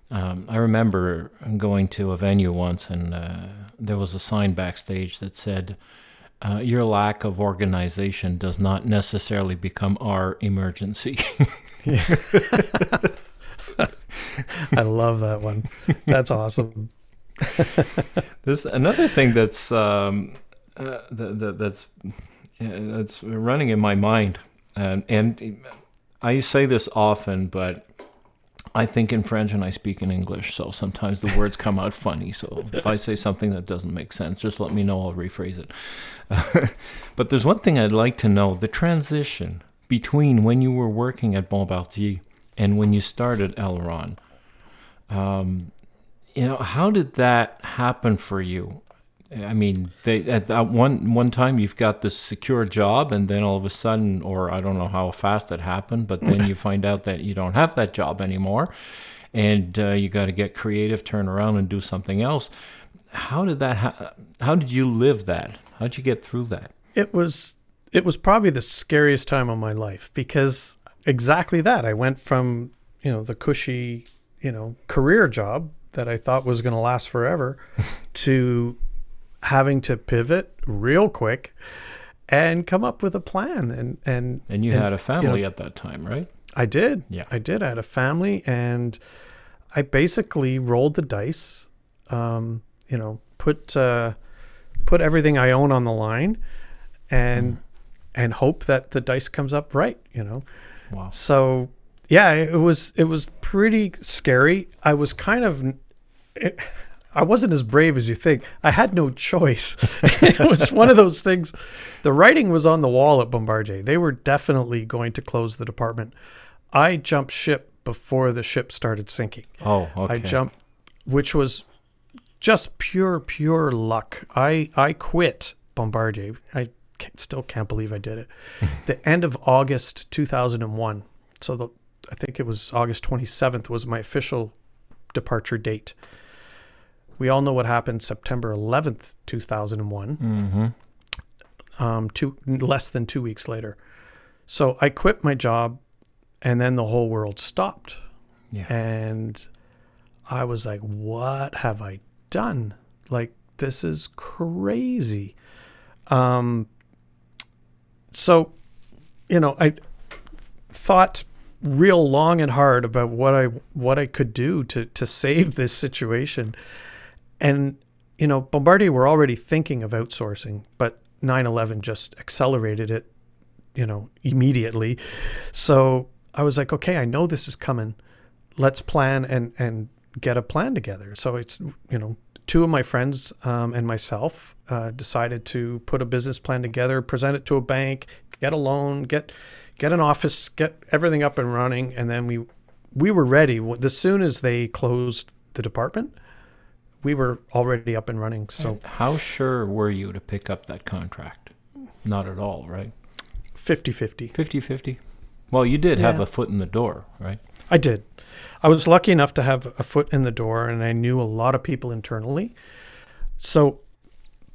Um, I remember going to a venue once, and uh, there was a sign backstage that said, uh, your lack of organization does not necessarily become our emergency. I love that one. That's awesome. There's another thing that's um, uh, that, that, that's uh, that's running in my mind, um, and I say this often, but I think in French and I speak in English, so sometimes the words come out funny. So if I say something that doesn't make sense, just let me know. I'll rephrase it. Uh, but there's one thing I'd like to know: the transition between when you were working at Bombardier and when you started Aileron. Um, you know, how did that happen for you? I mean, they at that one one time you've got this secure job, and then all of a sudden, or I don't know how fast that happened, but then you find out that you don't have that job anymore, and uh, you got to get creative, turn around, and do something else. How did that? Ha- how did you live that? How did you get through that? It was it was probably the scariest time of my life, because exactly that. I went from, you know, the cushy, you know, career job that I thought was going to last forever to having to pivot real quick and come up with a plan. And and, and you and, had a family, you know, at that time, right? I did. Yeah, I did. I had a family, and I basically rolled the dice, um, you know, put uh, put everything I own on the line, and mm. and hope that the dice comes up right, you know. Wow. So yeah, it was it was pretty scary. I was kind of, it, I wasn't as brave as you think. I had no choice. It was one of those things. The writing was on the wall at Bombardier. They were definitely going to close the department. I jumped ship before the ship started sinking. Oh, okay. I jumped, which was just pure, pure luck. I I quit Bombardier. I can't, still can't believe I did it. The end of August two thousand one. So the, I think it was August twenty-seventh was my official departure date. We all know what happened September eleventh, two thousand one, mm-hmm. um, two, less than two weeks later. So I quit my job, and then the whole world stopped. Yeah. And I was like, what have I done? Like, this is crazy. Um, so, you know, I thought real long and hard about what I what I could do to to save this situation. And, you know, Bombardier were already thinking of outsourcing, but nine eleven just accelerated it, you know, immediately. So I was like, okay, I know this is coming. Let's plan and, and get a plan together. So it's, you know, two of my friends um, and myself uh, decided to put a business plan together, present it to a bank, get a loan, get get an office, get everything up and running. And then we, we were ready. As soon as they closed the department, we were already up and running. So, and how sure were you to pick up that contract? Not at all, right? fifty-fifty. fifty-fifty. Well, you did yeah. have a foot in the door, right? I did. I was lucky enough to have a foot in the door, and I knew a lot of people internally. So,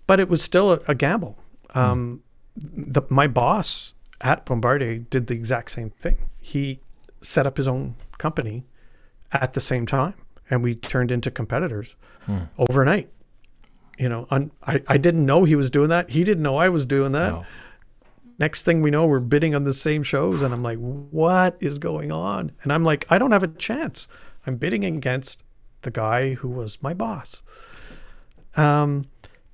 but it was still a, a gamble. Um, mm. the, my boss at Bombardier did the exact same thing. He set up his own company at the same time, and we turned into competitors hmm. overnight. You know, un, I, I didn't know he was doing that. He didn't know I was doing that. No. Next thing we know, we're bidding on the same shows, and I'm like, what is going on? And I'm like, I don't have a chance. I'm bidding against the guy who was my boss. Um,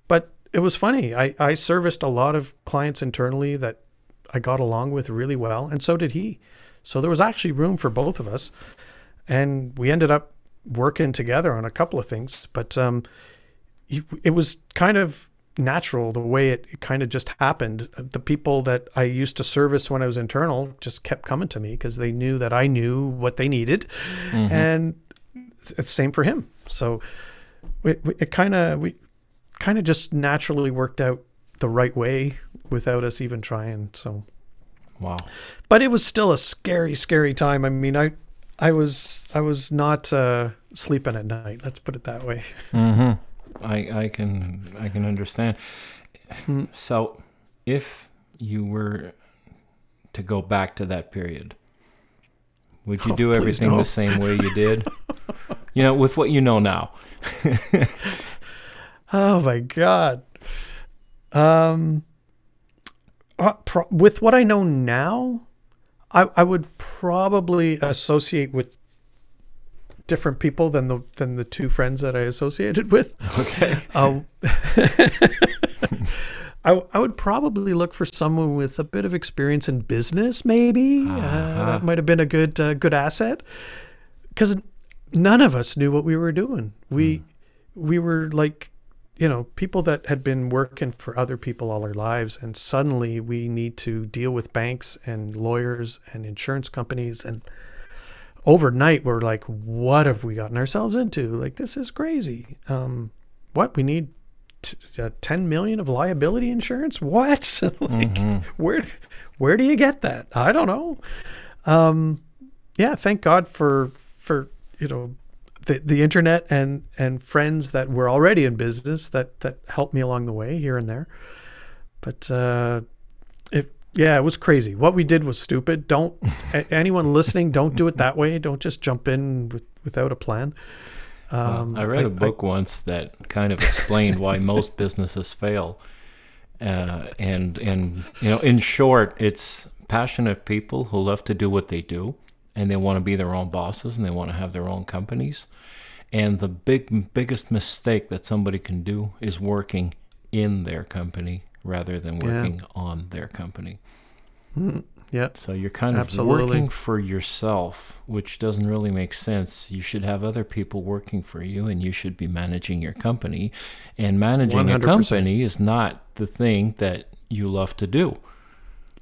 but it was funny. I, I serviced a lot of clients internally that I got along with really well, and so did he. So there was actually room for both of us, and we ended up working together on a couple of things. But um, it was kind of natural the way it, it kind of just happened. The people that I used to service when I was internal just kept coming to me because they knew that I knew what they needed, mm-hmm. and it's the same for him. So it, it kind of we kind of just naturally worked out the right way without us even trying. So wow. But it was still a scary, scary time. I mean, I I was I was not uh, sleeping at night. Let's put it that way. Mm-hmm. I, I can I can understand. So if you were to go back to that period, would you oh, do everything no. the same way you did? You know, with what you know now. Oh my God. Um, uh, pro- with what I know now, I, I would probably associate with different people than the than the two friends that I associated with. Okay. Uh, I I would probably look for someone with a bit of experience in business, maybe. Uh-huh. Uh, that might have been a good uh, good asset, because none of us knew what we were doing. We mm. we were like, you know, people that had been working for other people all our lives, and suddenly we need to deal with banks and lawyers and insurance companies, and overnight we're like, what have we gotten ourselves into? Like, this is crazy. Um what we need t- uh, ten million of liability insurance? What? Like, mm-hmm. where where do you get that? I don't know. Um yeah, thank God for for you know the the internet and and friends that were already in business that that helped me along the way here and there. But uh it Yeah, it was crazy. What we did was stupid. Don't anyone listening, don't do it that way. Don't just jump in with, without a plan. Um, well, I read I, a book I, once that kind of explained why most businesses fail. Uh, and and you know, in short, it's passionate people who love to do what they do, and they want to be their own bosses, and they want to have their own companies. And the big biggest mistake that somebody can do is working in their company rather than working yeah. on their company. Mm, yeah. So you're kind of Absolutely. working for yourself, which doesn't really make sense. You should have other people working for you, and you should be managing your company. And managing one hundred percent a company is not the thing that you love to do.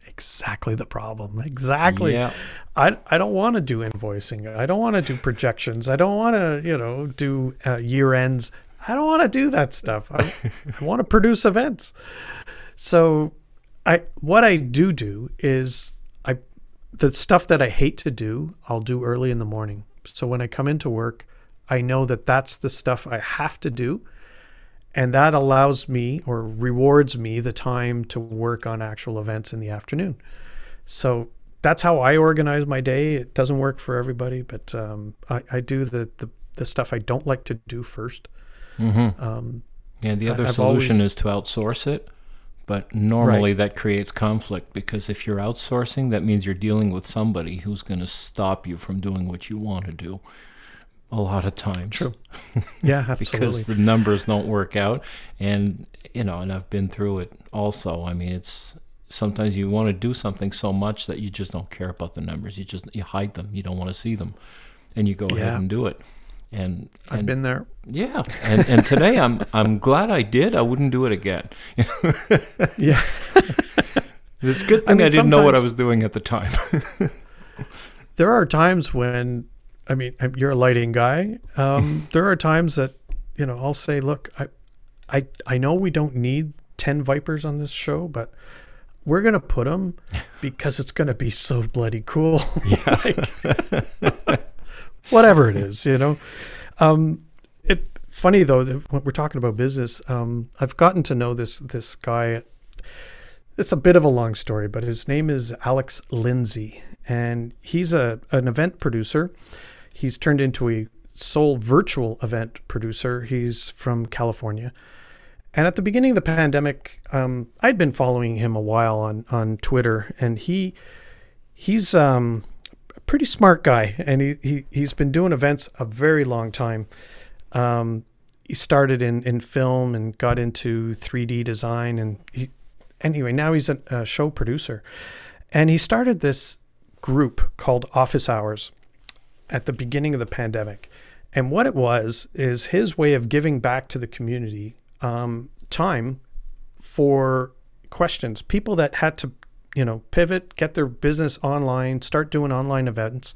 Exactly the problem. Exactly. Yeah. I, I don't want to do invoicing. I don't want to do projections. I don't want to, you know, do uh, year ends. I don't want to do that stuff. I, I want to produce events. So I what I do do is I the stuff that I hate to do, I'll do early in the morning. So when I come into work, I know that that's the stuff I have to do. And that allows me or rewards me the time to work on actual events in the afternoon. So that's how I organize my day. It doesn't work for everybody, but um, I, I do the, the, the stuff I don't like to do first. Mm-hmm. Um, yeah, the other I've solution always... is to outsource it, but normally right. that creates conflict, because if you're outsourcing, that means you're dealing with somebody who's going to stop you from doing what you want to do a lot of times. True. Yeah, absolutely. Because the numbers don't work out, and you know, and I've been through it also. I mean, it's sometimes you want to do something so much that you just don't care about the numbers. You just you hide them. You don't want to see them, and you go yeah. ahead and do it. And, and I've been there. Yeah, and and today I'm I'm glad I did. I wouldn't do it again. Yeah, it's a good thing I, mean, I didn't know what I was doing at the time. There are times when, I mean, you're a lighting guy. Um, there are times that you know I'll say, look, I, I I know we don't need ten Vipers on this show, but we're gonna put them because it's gonna be so bloody cool. Yeah. Like, whatever it is, you know. Um, it funny though that when we're talking about business, um, I've gotten to know this this guy. It's a bit of a long story, but his name is Alex Lindsay, and he's a an event producer. He's turned into a sole virtual event producer. He's from California. And at the beginning of the pandemic, um, I'd been following him a while on, on Twitter, and he he's um, a pretty smart guy, and he, he, he's been doing events a very long time. Um, he started in, in film and got into three D design, and he, anyway, now he's a, a show producer. And he started this group called Office Hours at the beginning of the pandemic. And what it was is his way of giving back to the community Um, time for questions. People that had to, you know, pivot, get their business online, start doing online events.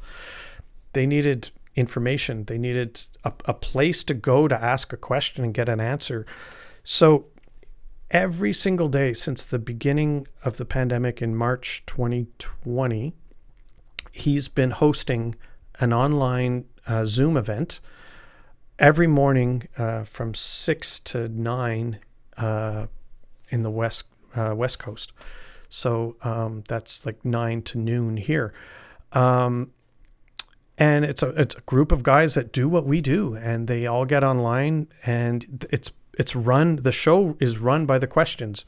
They needed information. They needed a, a place to go to ask a question and get an answer. So every single day since the beginning of the pandemic in March twenty twenty, he's been hosting an online uh, Zoom event every morning uh, from six to nine uh, in the west uh, west coast, so um, that's like nine to noon here, um, and it's a it's a group of guys that do what we do, and they all get online, and it's it's run. The show is run by the questions.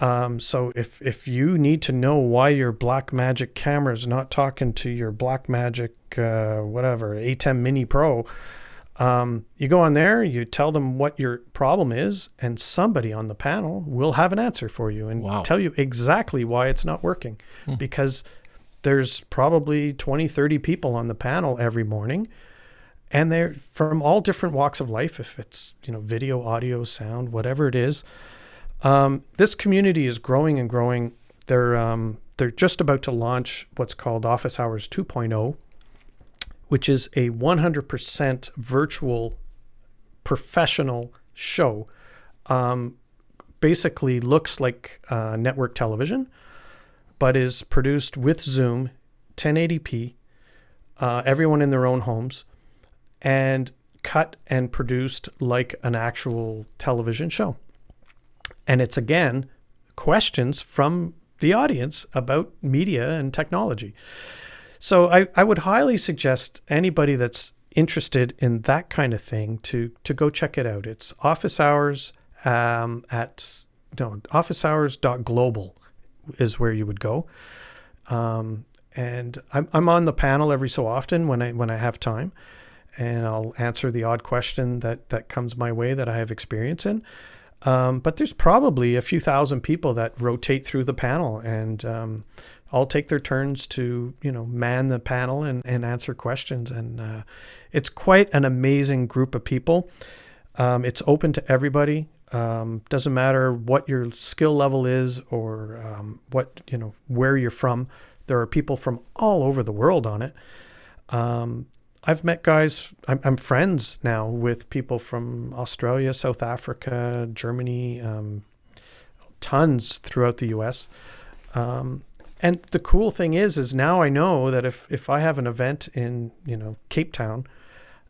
Um, so if if you need to know why your Blackmagic camera is not talking to your Blackmagic uh, whatever ATEM Mini Pro. Um, you go on there, you tell them what your problem is, and somebody on the panel will have an answer for you and wow. tell you exactly why it's not working. Hmm. Because there's probably twenty, thirty people on the panel every morning, and they're from all different walks of life, if it's, you know, video, audio, sound, whatever it is. Um, this community is growing and growing. They're, um, they're just about to launch what's called Office Hours two point oh. which is a one hundred percent virtual professional show. Um, basically looks like uh, network television, but is produced with Zoom, ten eighty p, uh, everyone in their own homes, and cut and produced like an actual television show. And it's, again, questions from the audience about media and technology. So I, I would highly suggest anybody that's interested in that kind of thing to to go check it out. It's Office Hours um, at no office hours dot global is where you would go. Um, and I'm I'm on the panel every so often when I when I have time, and I'll answer the odd question that that comes my way that I have experience in. Um, but there's probably a few thousand people that rotate through the panel, and um, all take their turns to, you know, man the panel and, and answer questions. And uh, it's quite an amazing group of people. Um, it's open to everybody. Um, doesn't matter what your skill level is or um, what, you know, where you're from. There are people from all over the world on it. Um, I've met guys, I'm, I'm friends now with people from Australia, South Africa, Germany, um, tons throughout the U S. Um, and the cool thing is, is now I know that if, if I have an event in, you know, Cape Town,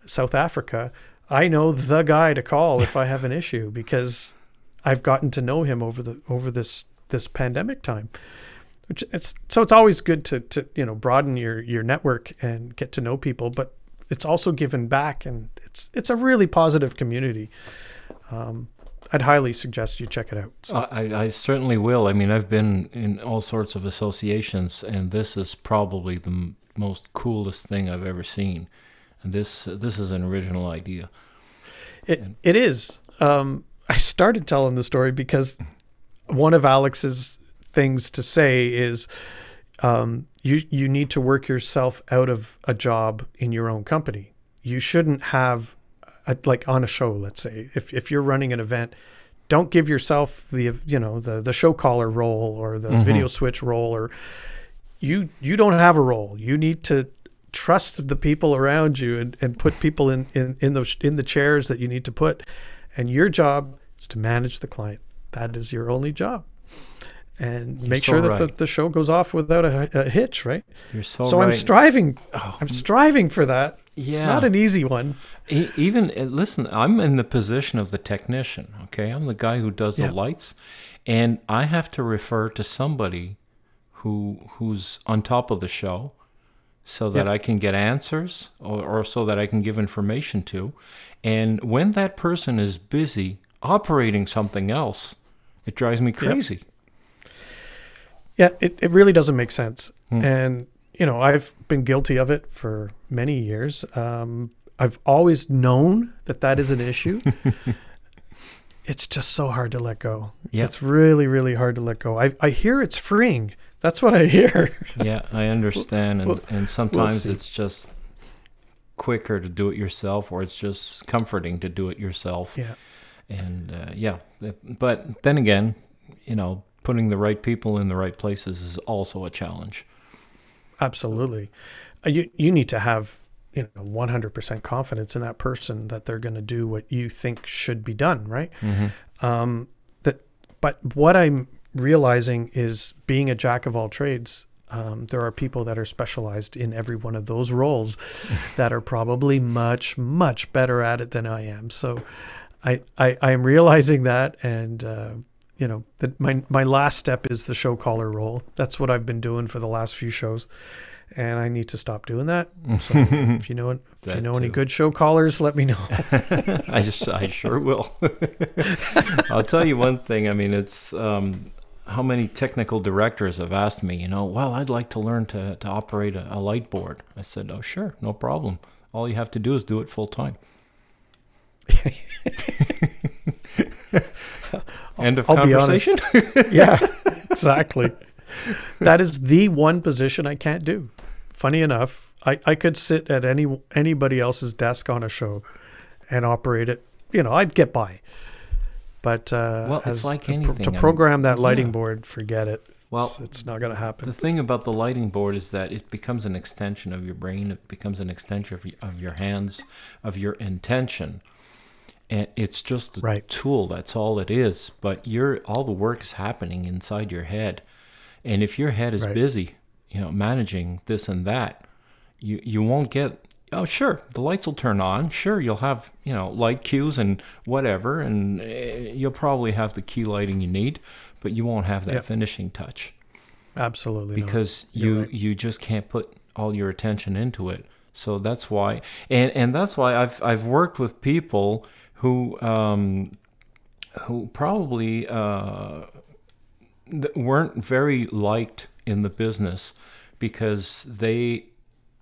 South Africa, I know the guy to call if I have an issue, because I've gotten to know him over the over this this pandemic time. Which it's, so it's always good to, to, you know, broaden your, your network and get to know people, but it's also given back, and it's it's a really positive community. Um, I'd highly suggest you check it out. So. I, I certainly will. I mean, I've been in all sorts of associations, and this is probably the m- most coolest thing I've ever seen. And this this is an original idea. It and- it is. Um, I started telling the story because one of Alex's things to say is um, you you need to work yourself out of a job in your own company. You shouldn't have a, like on a show, let's say, if if you're running an event, don't give yourself the you know the the show caller role or the mm-hmm. video switch role, or you you don't have a role. You need to trust the people around you and, and put people in in in the in the chairs that you need to put, and your job is to manage the client. That is your only job. And You're make so sure that right. the, the show goes off without a, a hitch, right? You're so, so right. I'm striving. Oh, I'm striving for that, Yeah. It's not an easy one. Even, listen, I'm in the position of the technician, okay? I'm the guy who does yeah. the lights, and I have to refer to somebody who who's on top of the show so that yeah. I can get answers or, or so that I can give information to. And when that person is busy operating something else, it drives me crazy. Yeah, yeah it, it really doesn't make sense. Hmm. And, you know, I've been guilty of it for many years. Um, I've always known that that is an issue. It's just so hard to let go. Yeah. It's really, really hard to let go. I I hear it's freeing. That's what I hear. Yeah, I understand. And, we'll, and sometimes we'll it's just quicker to do it yourself, or it's just comforting to do it yourself. Yeah. And uh, yeah, but then again, you know, putting the right people in the right places is also a challenge. Absolutely. You you need to have, you know, one hundred percent confidence in that person that they're going to do what you think should be done, right? Mm-hmm. Um, that. But what I'm realizing is, being a jack of all trades, um, there are people that are specialized in every one of those roles that are probably much, much better at it than I am. So I, I, I'm realizing that, and uh, you know, that my my last step is the show caller role. That's what I've been doing for the last few shows, and I need to stop doing that. So if you know if you know too. any good show callers, let me know. I just I sure will. I'll tell you one thing. I mean, it's um, how many technical directors have asked me, you know, well, I'd like to learn to to operate a, a light board. I said, oh sure, no problem. All you have to do is do it full time. End of I'll conversation. Yeah, exactly. That is the one position I can't do. Funny enough, I, I could sit at any anybody else's desk on a show and operate it. You know, I'd get by. But uh, well, it's like anything. Pro- to program that lighting yeah. board, forget it. Well, it's, it's not going to happen. The thing about the lighting board is that it becomes an extension of your brain. It becomes an extension of, of your hands, of your intention. And it's just a right. tool. That's all it is. But you're all the work is happening inside your head, and if your head is right. busy, you know, managing this and that, you you won't get. Oh, sure, the lights will turn on. Sure, you'll have you know light cues and whatever, and you'll probably have the key lighting you need, but you won't have that yep. finishing touch. Absolutely, because no. you right. you just can't put all your attention into it. So that's why, and and that's why I've I've worked with people who um, who probably uh, weren't very liked in the business because they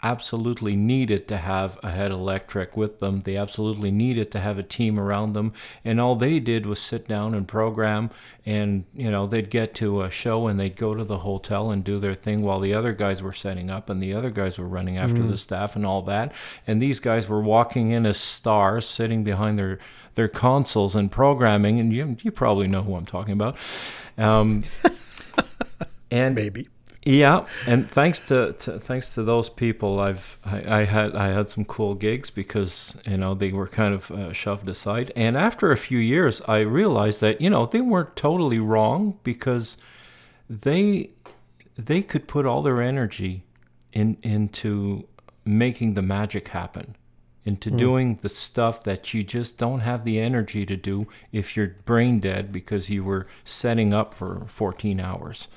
absolutely needed to have a head electric with them. They absolutely needed to have a team around them. And all they did was sit down and program, and you know they'd get to a show and they'd go to the hotel and do their thing while the other guys were setting up and the other guys were running after mm. the staff and all that. And these guys were walking in as stars, sitting behind their, their consoles and programming. And you you probably know who I'm talking about. Um, and Maybe. Yeah, and thanks to, to thanks to those people, I've I, I had I had some cool gigs because you know they were kind of uh, shoved aside. And after a few years, I realized that you know they weren't totally wrong, because they they could put all their energy in into making the magic happen, into mm. doing the stuff that you just don't have the energy to do if you're brain dead because you were setting up for fourteen hours.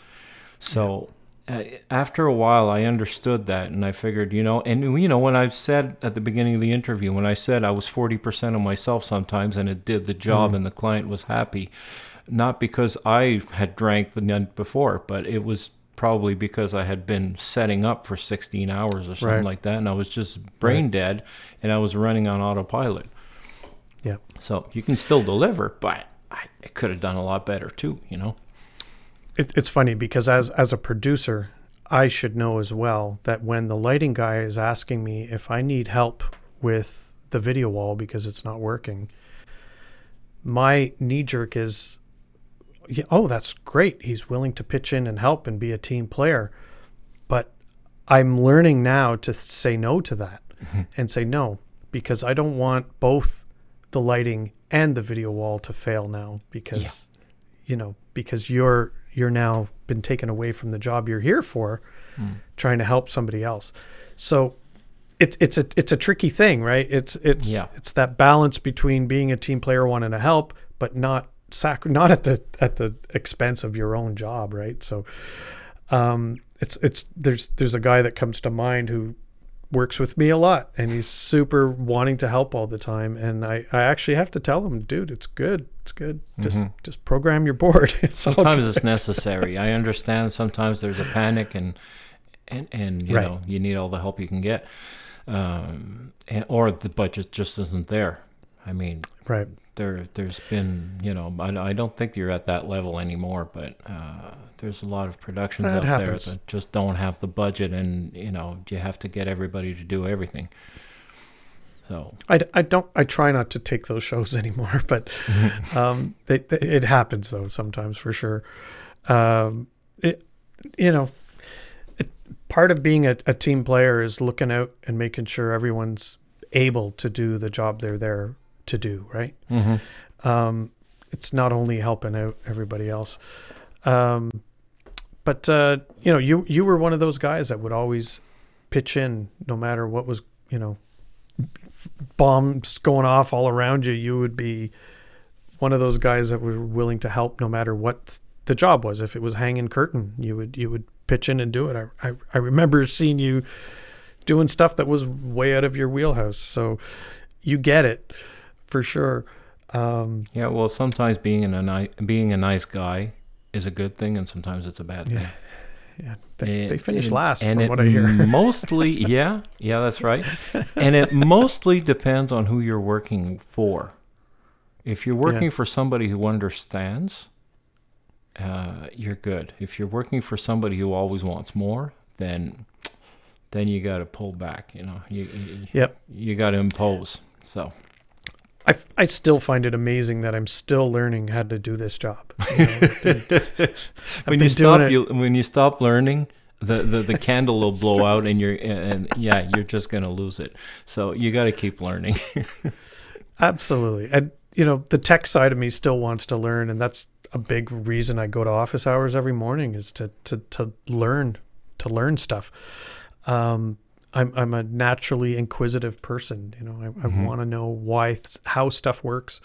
So. Yeah. Uh, after a while, I understood that, and I figured, you know, and you know, when I've said at the beginning of the interview, when I said I was forty percent of myself sometimes, and it did the job, mm. and the client was happy, not because I had drank the night before, but it was probably because I had been setting up for sixteen hours or something right. like that, and I was just brain right. dead, and I was running on autopilot. Yeah. So you can still deliver, but I, I could have done a lot better too, you know. It, it's funny because as as a producer, I should know as well that when the lighting guy is asking me if I need help with the video wall because it's not working, my knee jerk is, oh, that's great. He's willing to pitch in and help and be a team player. But I'm learning now to say no to that mm-hmm. and say no, because I don't want both the lighting and the video wall to fail now because, yeah. you know, because you're... you're now been taken away from the job you're here for, mm. trying to help somebody else. So it's it's a it's a tricky thing, right? It's it's yeah. it's that balance between being a team player, wanting to help, but not sac not at the at the expense of your own job, right? So, um, it's it's there's there's a guy that comes to mind who works with me a lot, and he's super wanting to help all the time, and I, I actually have to tell him, dude, it's good, it's good. Just mm-hmm. just program your board. It's sometimes it's necessary. I understand sometimes there's a panic and. And, and you right. know, you need all the help you can get, um, and, or the budget just isn't there. I mean, right. there, there's been, you know, I, I don't think you're at that level anymore, but uh, there's a lot of productions that out happens. there that just don't have the budget, and, you know, you have to get everybody to do everything. So I, I don't, I try not to take those shows anymore, but um, they, they, it happens though sometimes for sure. Um, it, you know. Part of being a, a team player is looking out and making sure everyone's able to do the job they're there to do, right? Mm-hmm. Um, it's not only helping out everybody else. Um, but, uh, you know, you you were one of those guys that would always pitch in no matter what was, you know, bombs going off all around you. You would be one of those guys that were willing to help no matter what the job was. If it was hanging curtain, you would you would pitch in and do it. I, I I remember seeing you doing stuff that was way out of your wheelhouse. So you get it for sure. Um, yeah, well, sometimes being a ni- being a nice guy is a good thing, and sometimes it's a bad yeah. thing. Yeah, they, it, they finish it, last and from it what I hear. mostly, yeah, yeah, that's right. And it mostly depends on who you're working for. If you're working yeah. for somebody who understands, Uh, you're good. If you're working for somebody who always wants more, then then you got to pull back. You know, you, you yep. you got to impose. So, I, I still find it amazing that I'm still learning how to do this job. You know, been, when you stop, you, when you stop learning, the the, the candle will blow true. out, and you're and, and yeah, you're just gonna lose it. So you got to keep learning. Absolutely, and you know, the tech side of me still wants to learn, and that's a big reason I go to office hours every morning is to to to learn to learn stuff. Um, I'm I'm a naturally inquisitive person. You know, I, mm-hmm. I want to know why how stuff works,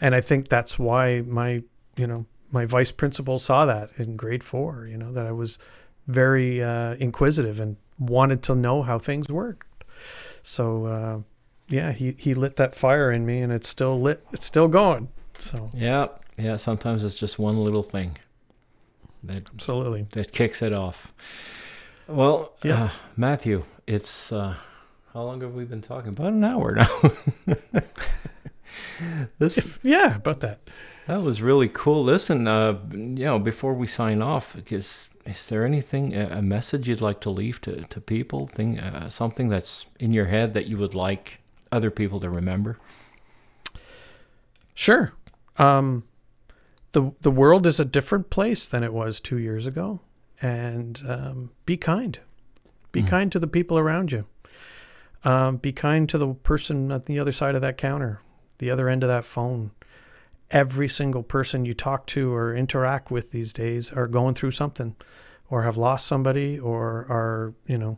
and I think that's why my you know my vice principal saw that in grade four. You know that I was very uh, inquisitive and wanted to know how things worked. So uh, yeah, he he lit that fire in me, and it's still lit. It's still going. So yeah. Yeah, sometimes it's just one little thing that absolutely that kicks it off. Well, yeah. uh, Matthew, it's uh, how long have we been talking? About an hour now. this, if, yeah, about that. That was really cool. Listen, uh, you know, before we sign off, is is there anything a message you'd like to leave to to people? Thing, uh, something that's in your head that you would like other people to remember? Sure. Um, The the world is a different place than it was two years ago, and um, be kind. Be mm. kind to the people around you. Um, be kind to the person at the other side of that counter, the other end of that phone. Every single person you talk to or interact with these days are going through something, or have lost somebody, or are you know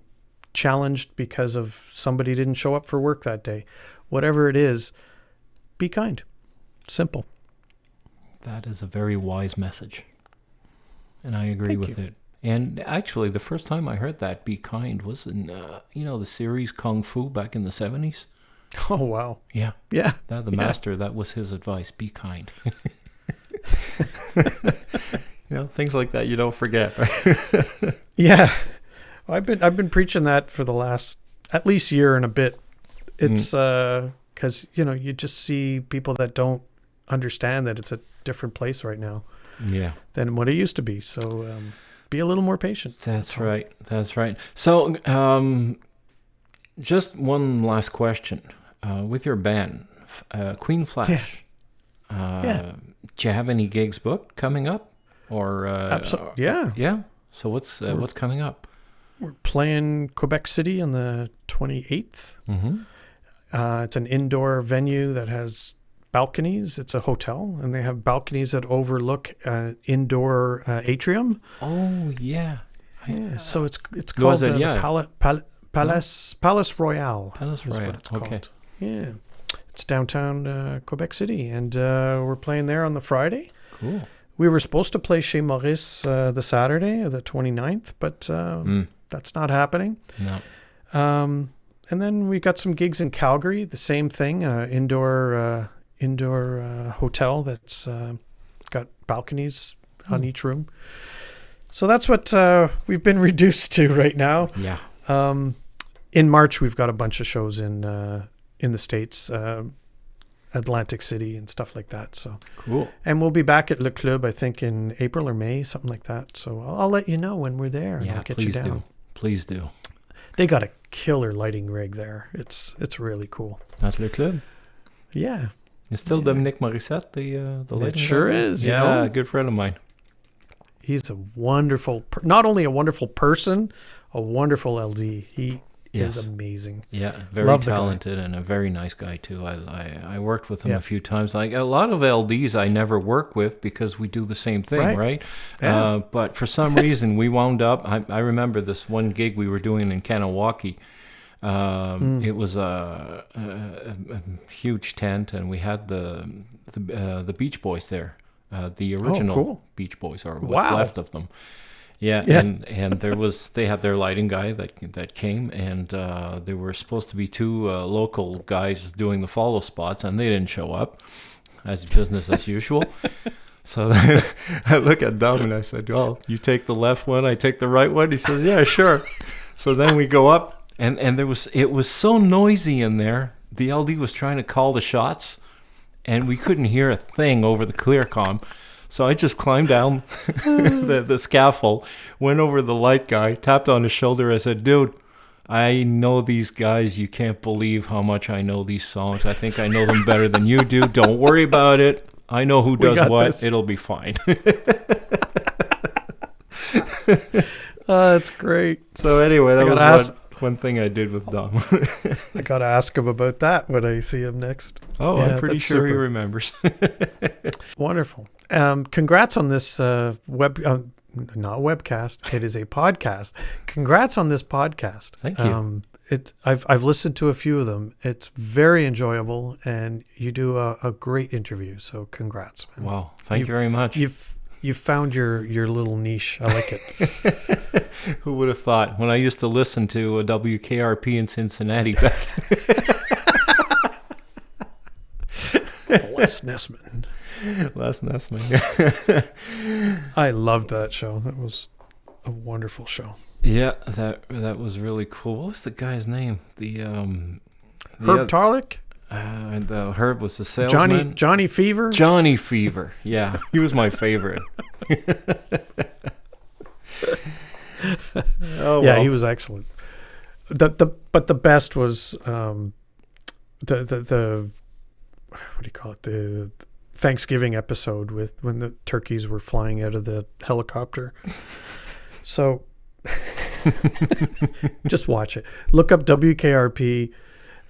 challenged because of somebody didn't show up for work that day. Whatever it is, be kind. Simple. That is a very wise message, and I agree Thank with you. it. And actually, the first time I heard that, be kind, was in, uh, you know, the series Kung Fu back in the seventies. Oh, wow. Yeah. Yeah. That, the yeah. master, that was his advice, be kind. You know, things like that you don't forget, right? Yeah. I've been I've been preaching that for the last, at least year and a bit. It's mm. uh, 'cause, you know, you just see people that don't understand that it's a different place right now yeah than what it used to be, so um, be a little more patient. That's, that's right that's right. So um just one last question, uh with your band, uh Queen Flash, yeah. uh yeah. do you have any gigs booked coming up, or uh Absol- yeah yeah so what's uh, what's coming up? We're playing Quebec City on the twenty-eighth. Mm-hmm. Uh it's an indoor venue that has balconies. It's a hotel, and they have balconies that overlook an uh, indoor uh, atrium. Oh yeah. yeah. So it's it's called uh, it, yeah. Palace Pal- Palace Palace Royale. Palace Royale. Is what it's called. Okay. Yeah. It's downtown uh, Quebec City, and uh, we're playing there on the Friday. Cool. We were supposed to play Chez Maurice uh, the Saturday, the twenty-ninth, but um, mm. that's not happening. No. Um, and then we got some gigs in Calgary, the same thing, uh, indoor uh, indoor uh, hotel that's uh, got balconies mm. on each room. So that's what uh, we've been reduced to right now. Yeah. Um, in March, we've got a bunch of shows in uh, in the States, uh, Atlantic City and stuff like that. So cool. And we'll be back at Le Club, I think, in April or May, something like that. So I'll, I'll let you know when we're there. Yeah, and I'll get please you down. do. Please do. They got a killer lighting rig there. It's it's really cool. At Le Club? Yeah. It's still yeah. Dominique Morissette, the, uh, the lighting It sure guy? is. Yeah, you know? A good friend of mine. He's a wonderful, per- not only a wonderful person, a wonderful L D. He yes. is amazing. Yeah, very Love talented and a very nice guy too. I I, I worked with him yeah. a few times. Like a lot of L Ds I never work with because we do the same thing, right? right? Yeah. Uh, but for some reason we wound up, I, I remember this one gig we were doing in Kanawaki. Um, mm. It was a, a, a huge tent and we had the, the, uh, the Beach Boys there. Uh, the original oh, cool. Beach Boys, or what's wow. left of them. Yeah, yeah. and and there was they had their lighting guy that that came, and uh, there were supposed to be two uh, local guys doing the follow spots, and they didn't show up, as business as usual. So then I look at Dom and I said, "Well, you take the left one, I take the right one." He says, "Yeah, sure." So then we go up, and and there was it was so noisy in there. The L D was trying to call the shots. And we couldn't hear a thing over the clear comm. So I just climbed down the, the scaffold, went over the light guy, tapped on his shoulder. I said, "Dude, I know these guys. You can't believe how much I know these songs. I think I know them better than you do. Don't worry about it. I know who does what. This. It'll be fine." Oh, that's great. So anyway, that was ask- one thing I did with Dom. I got to ask him about that when I see him next. Oh, yeah, I'm pretty sure super. he remembers. Wonderful. Um, congrats on this uh, web, uh, not webcast. It is a podcast. Congrats on this podcast. Thank you. Um, it, I've I've listened to a few of them. It's very enjoyable, and you do a, a great interview. So congrats, man. Wow, thank you've, you very much. You've you've found your your little niche. I like it. Who would have thought? When I used to listen to a W K R P in Cincinnati back. Les Nessman. Les Nessman. I loved that show. That was a wonderful show. Yeah, that that was really cool. What was the guy's name? The um, the Herb other, Tarlick. Uh, the Herb was the salesman. Johnny Johnny Fever. Johnny Fever. Yeah, he was my favorite. Oh, yeah, well. He was excellent. The the but the best was um, the the the what do you call it the Thanksgiving episode with when the turkeys were flying out of the helicopter. So just watch it. Look up W K R P,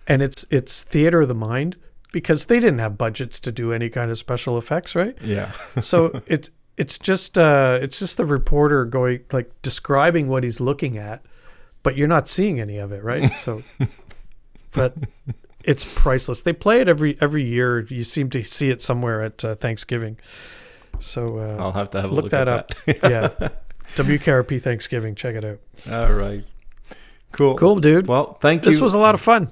and it's it's theater of the mind because they didn't have budgets to do any kind of special effects, right? Yeah. So it's. It's just uh, it's just the reporter going like describing what he's looking at, but you're not seeing any of it, right? So, but it's priceless. They play it every every year. You seem to see it somewhere at uh, Thanksgiving. So uh, I'll have to have look, look that up. That. Yeah, W K R P Thanksgiving. Check it out. All right, cool, cool, dude. Well, thank you. This was a lot of fun.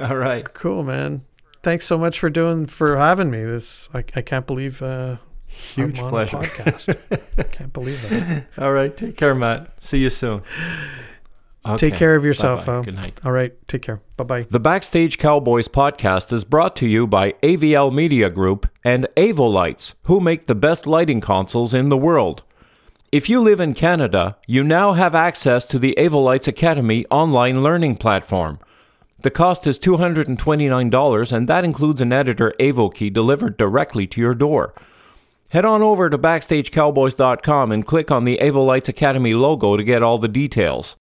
All right, cool, man. Thanks so much for doing for having me. This I, I can't believe. Uh, Huge pleasure. Podcast. Can't believe that. All right. Take care, Matt. See you soon. Okay. Take care of yourself. Huh? Good night. All right. Take care. Bye-bye. The Backstage Cowboys podcast is brought to you by A V L Media Group and Avolites, who make the best lighting consoles in the world. If you live in Canada, you now have access to the Avolites Academy online learning platform. The cost is two hundred twenty-nine dollars, and that includes an editor Avokey delivered directly to your door. Head on over to Backstage Cowboys dot com and click on the Avolites Academy logo to get all the details.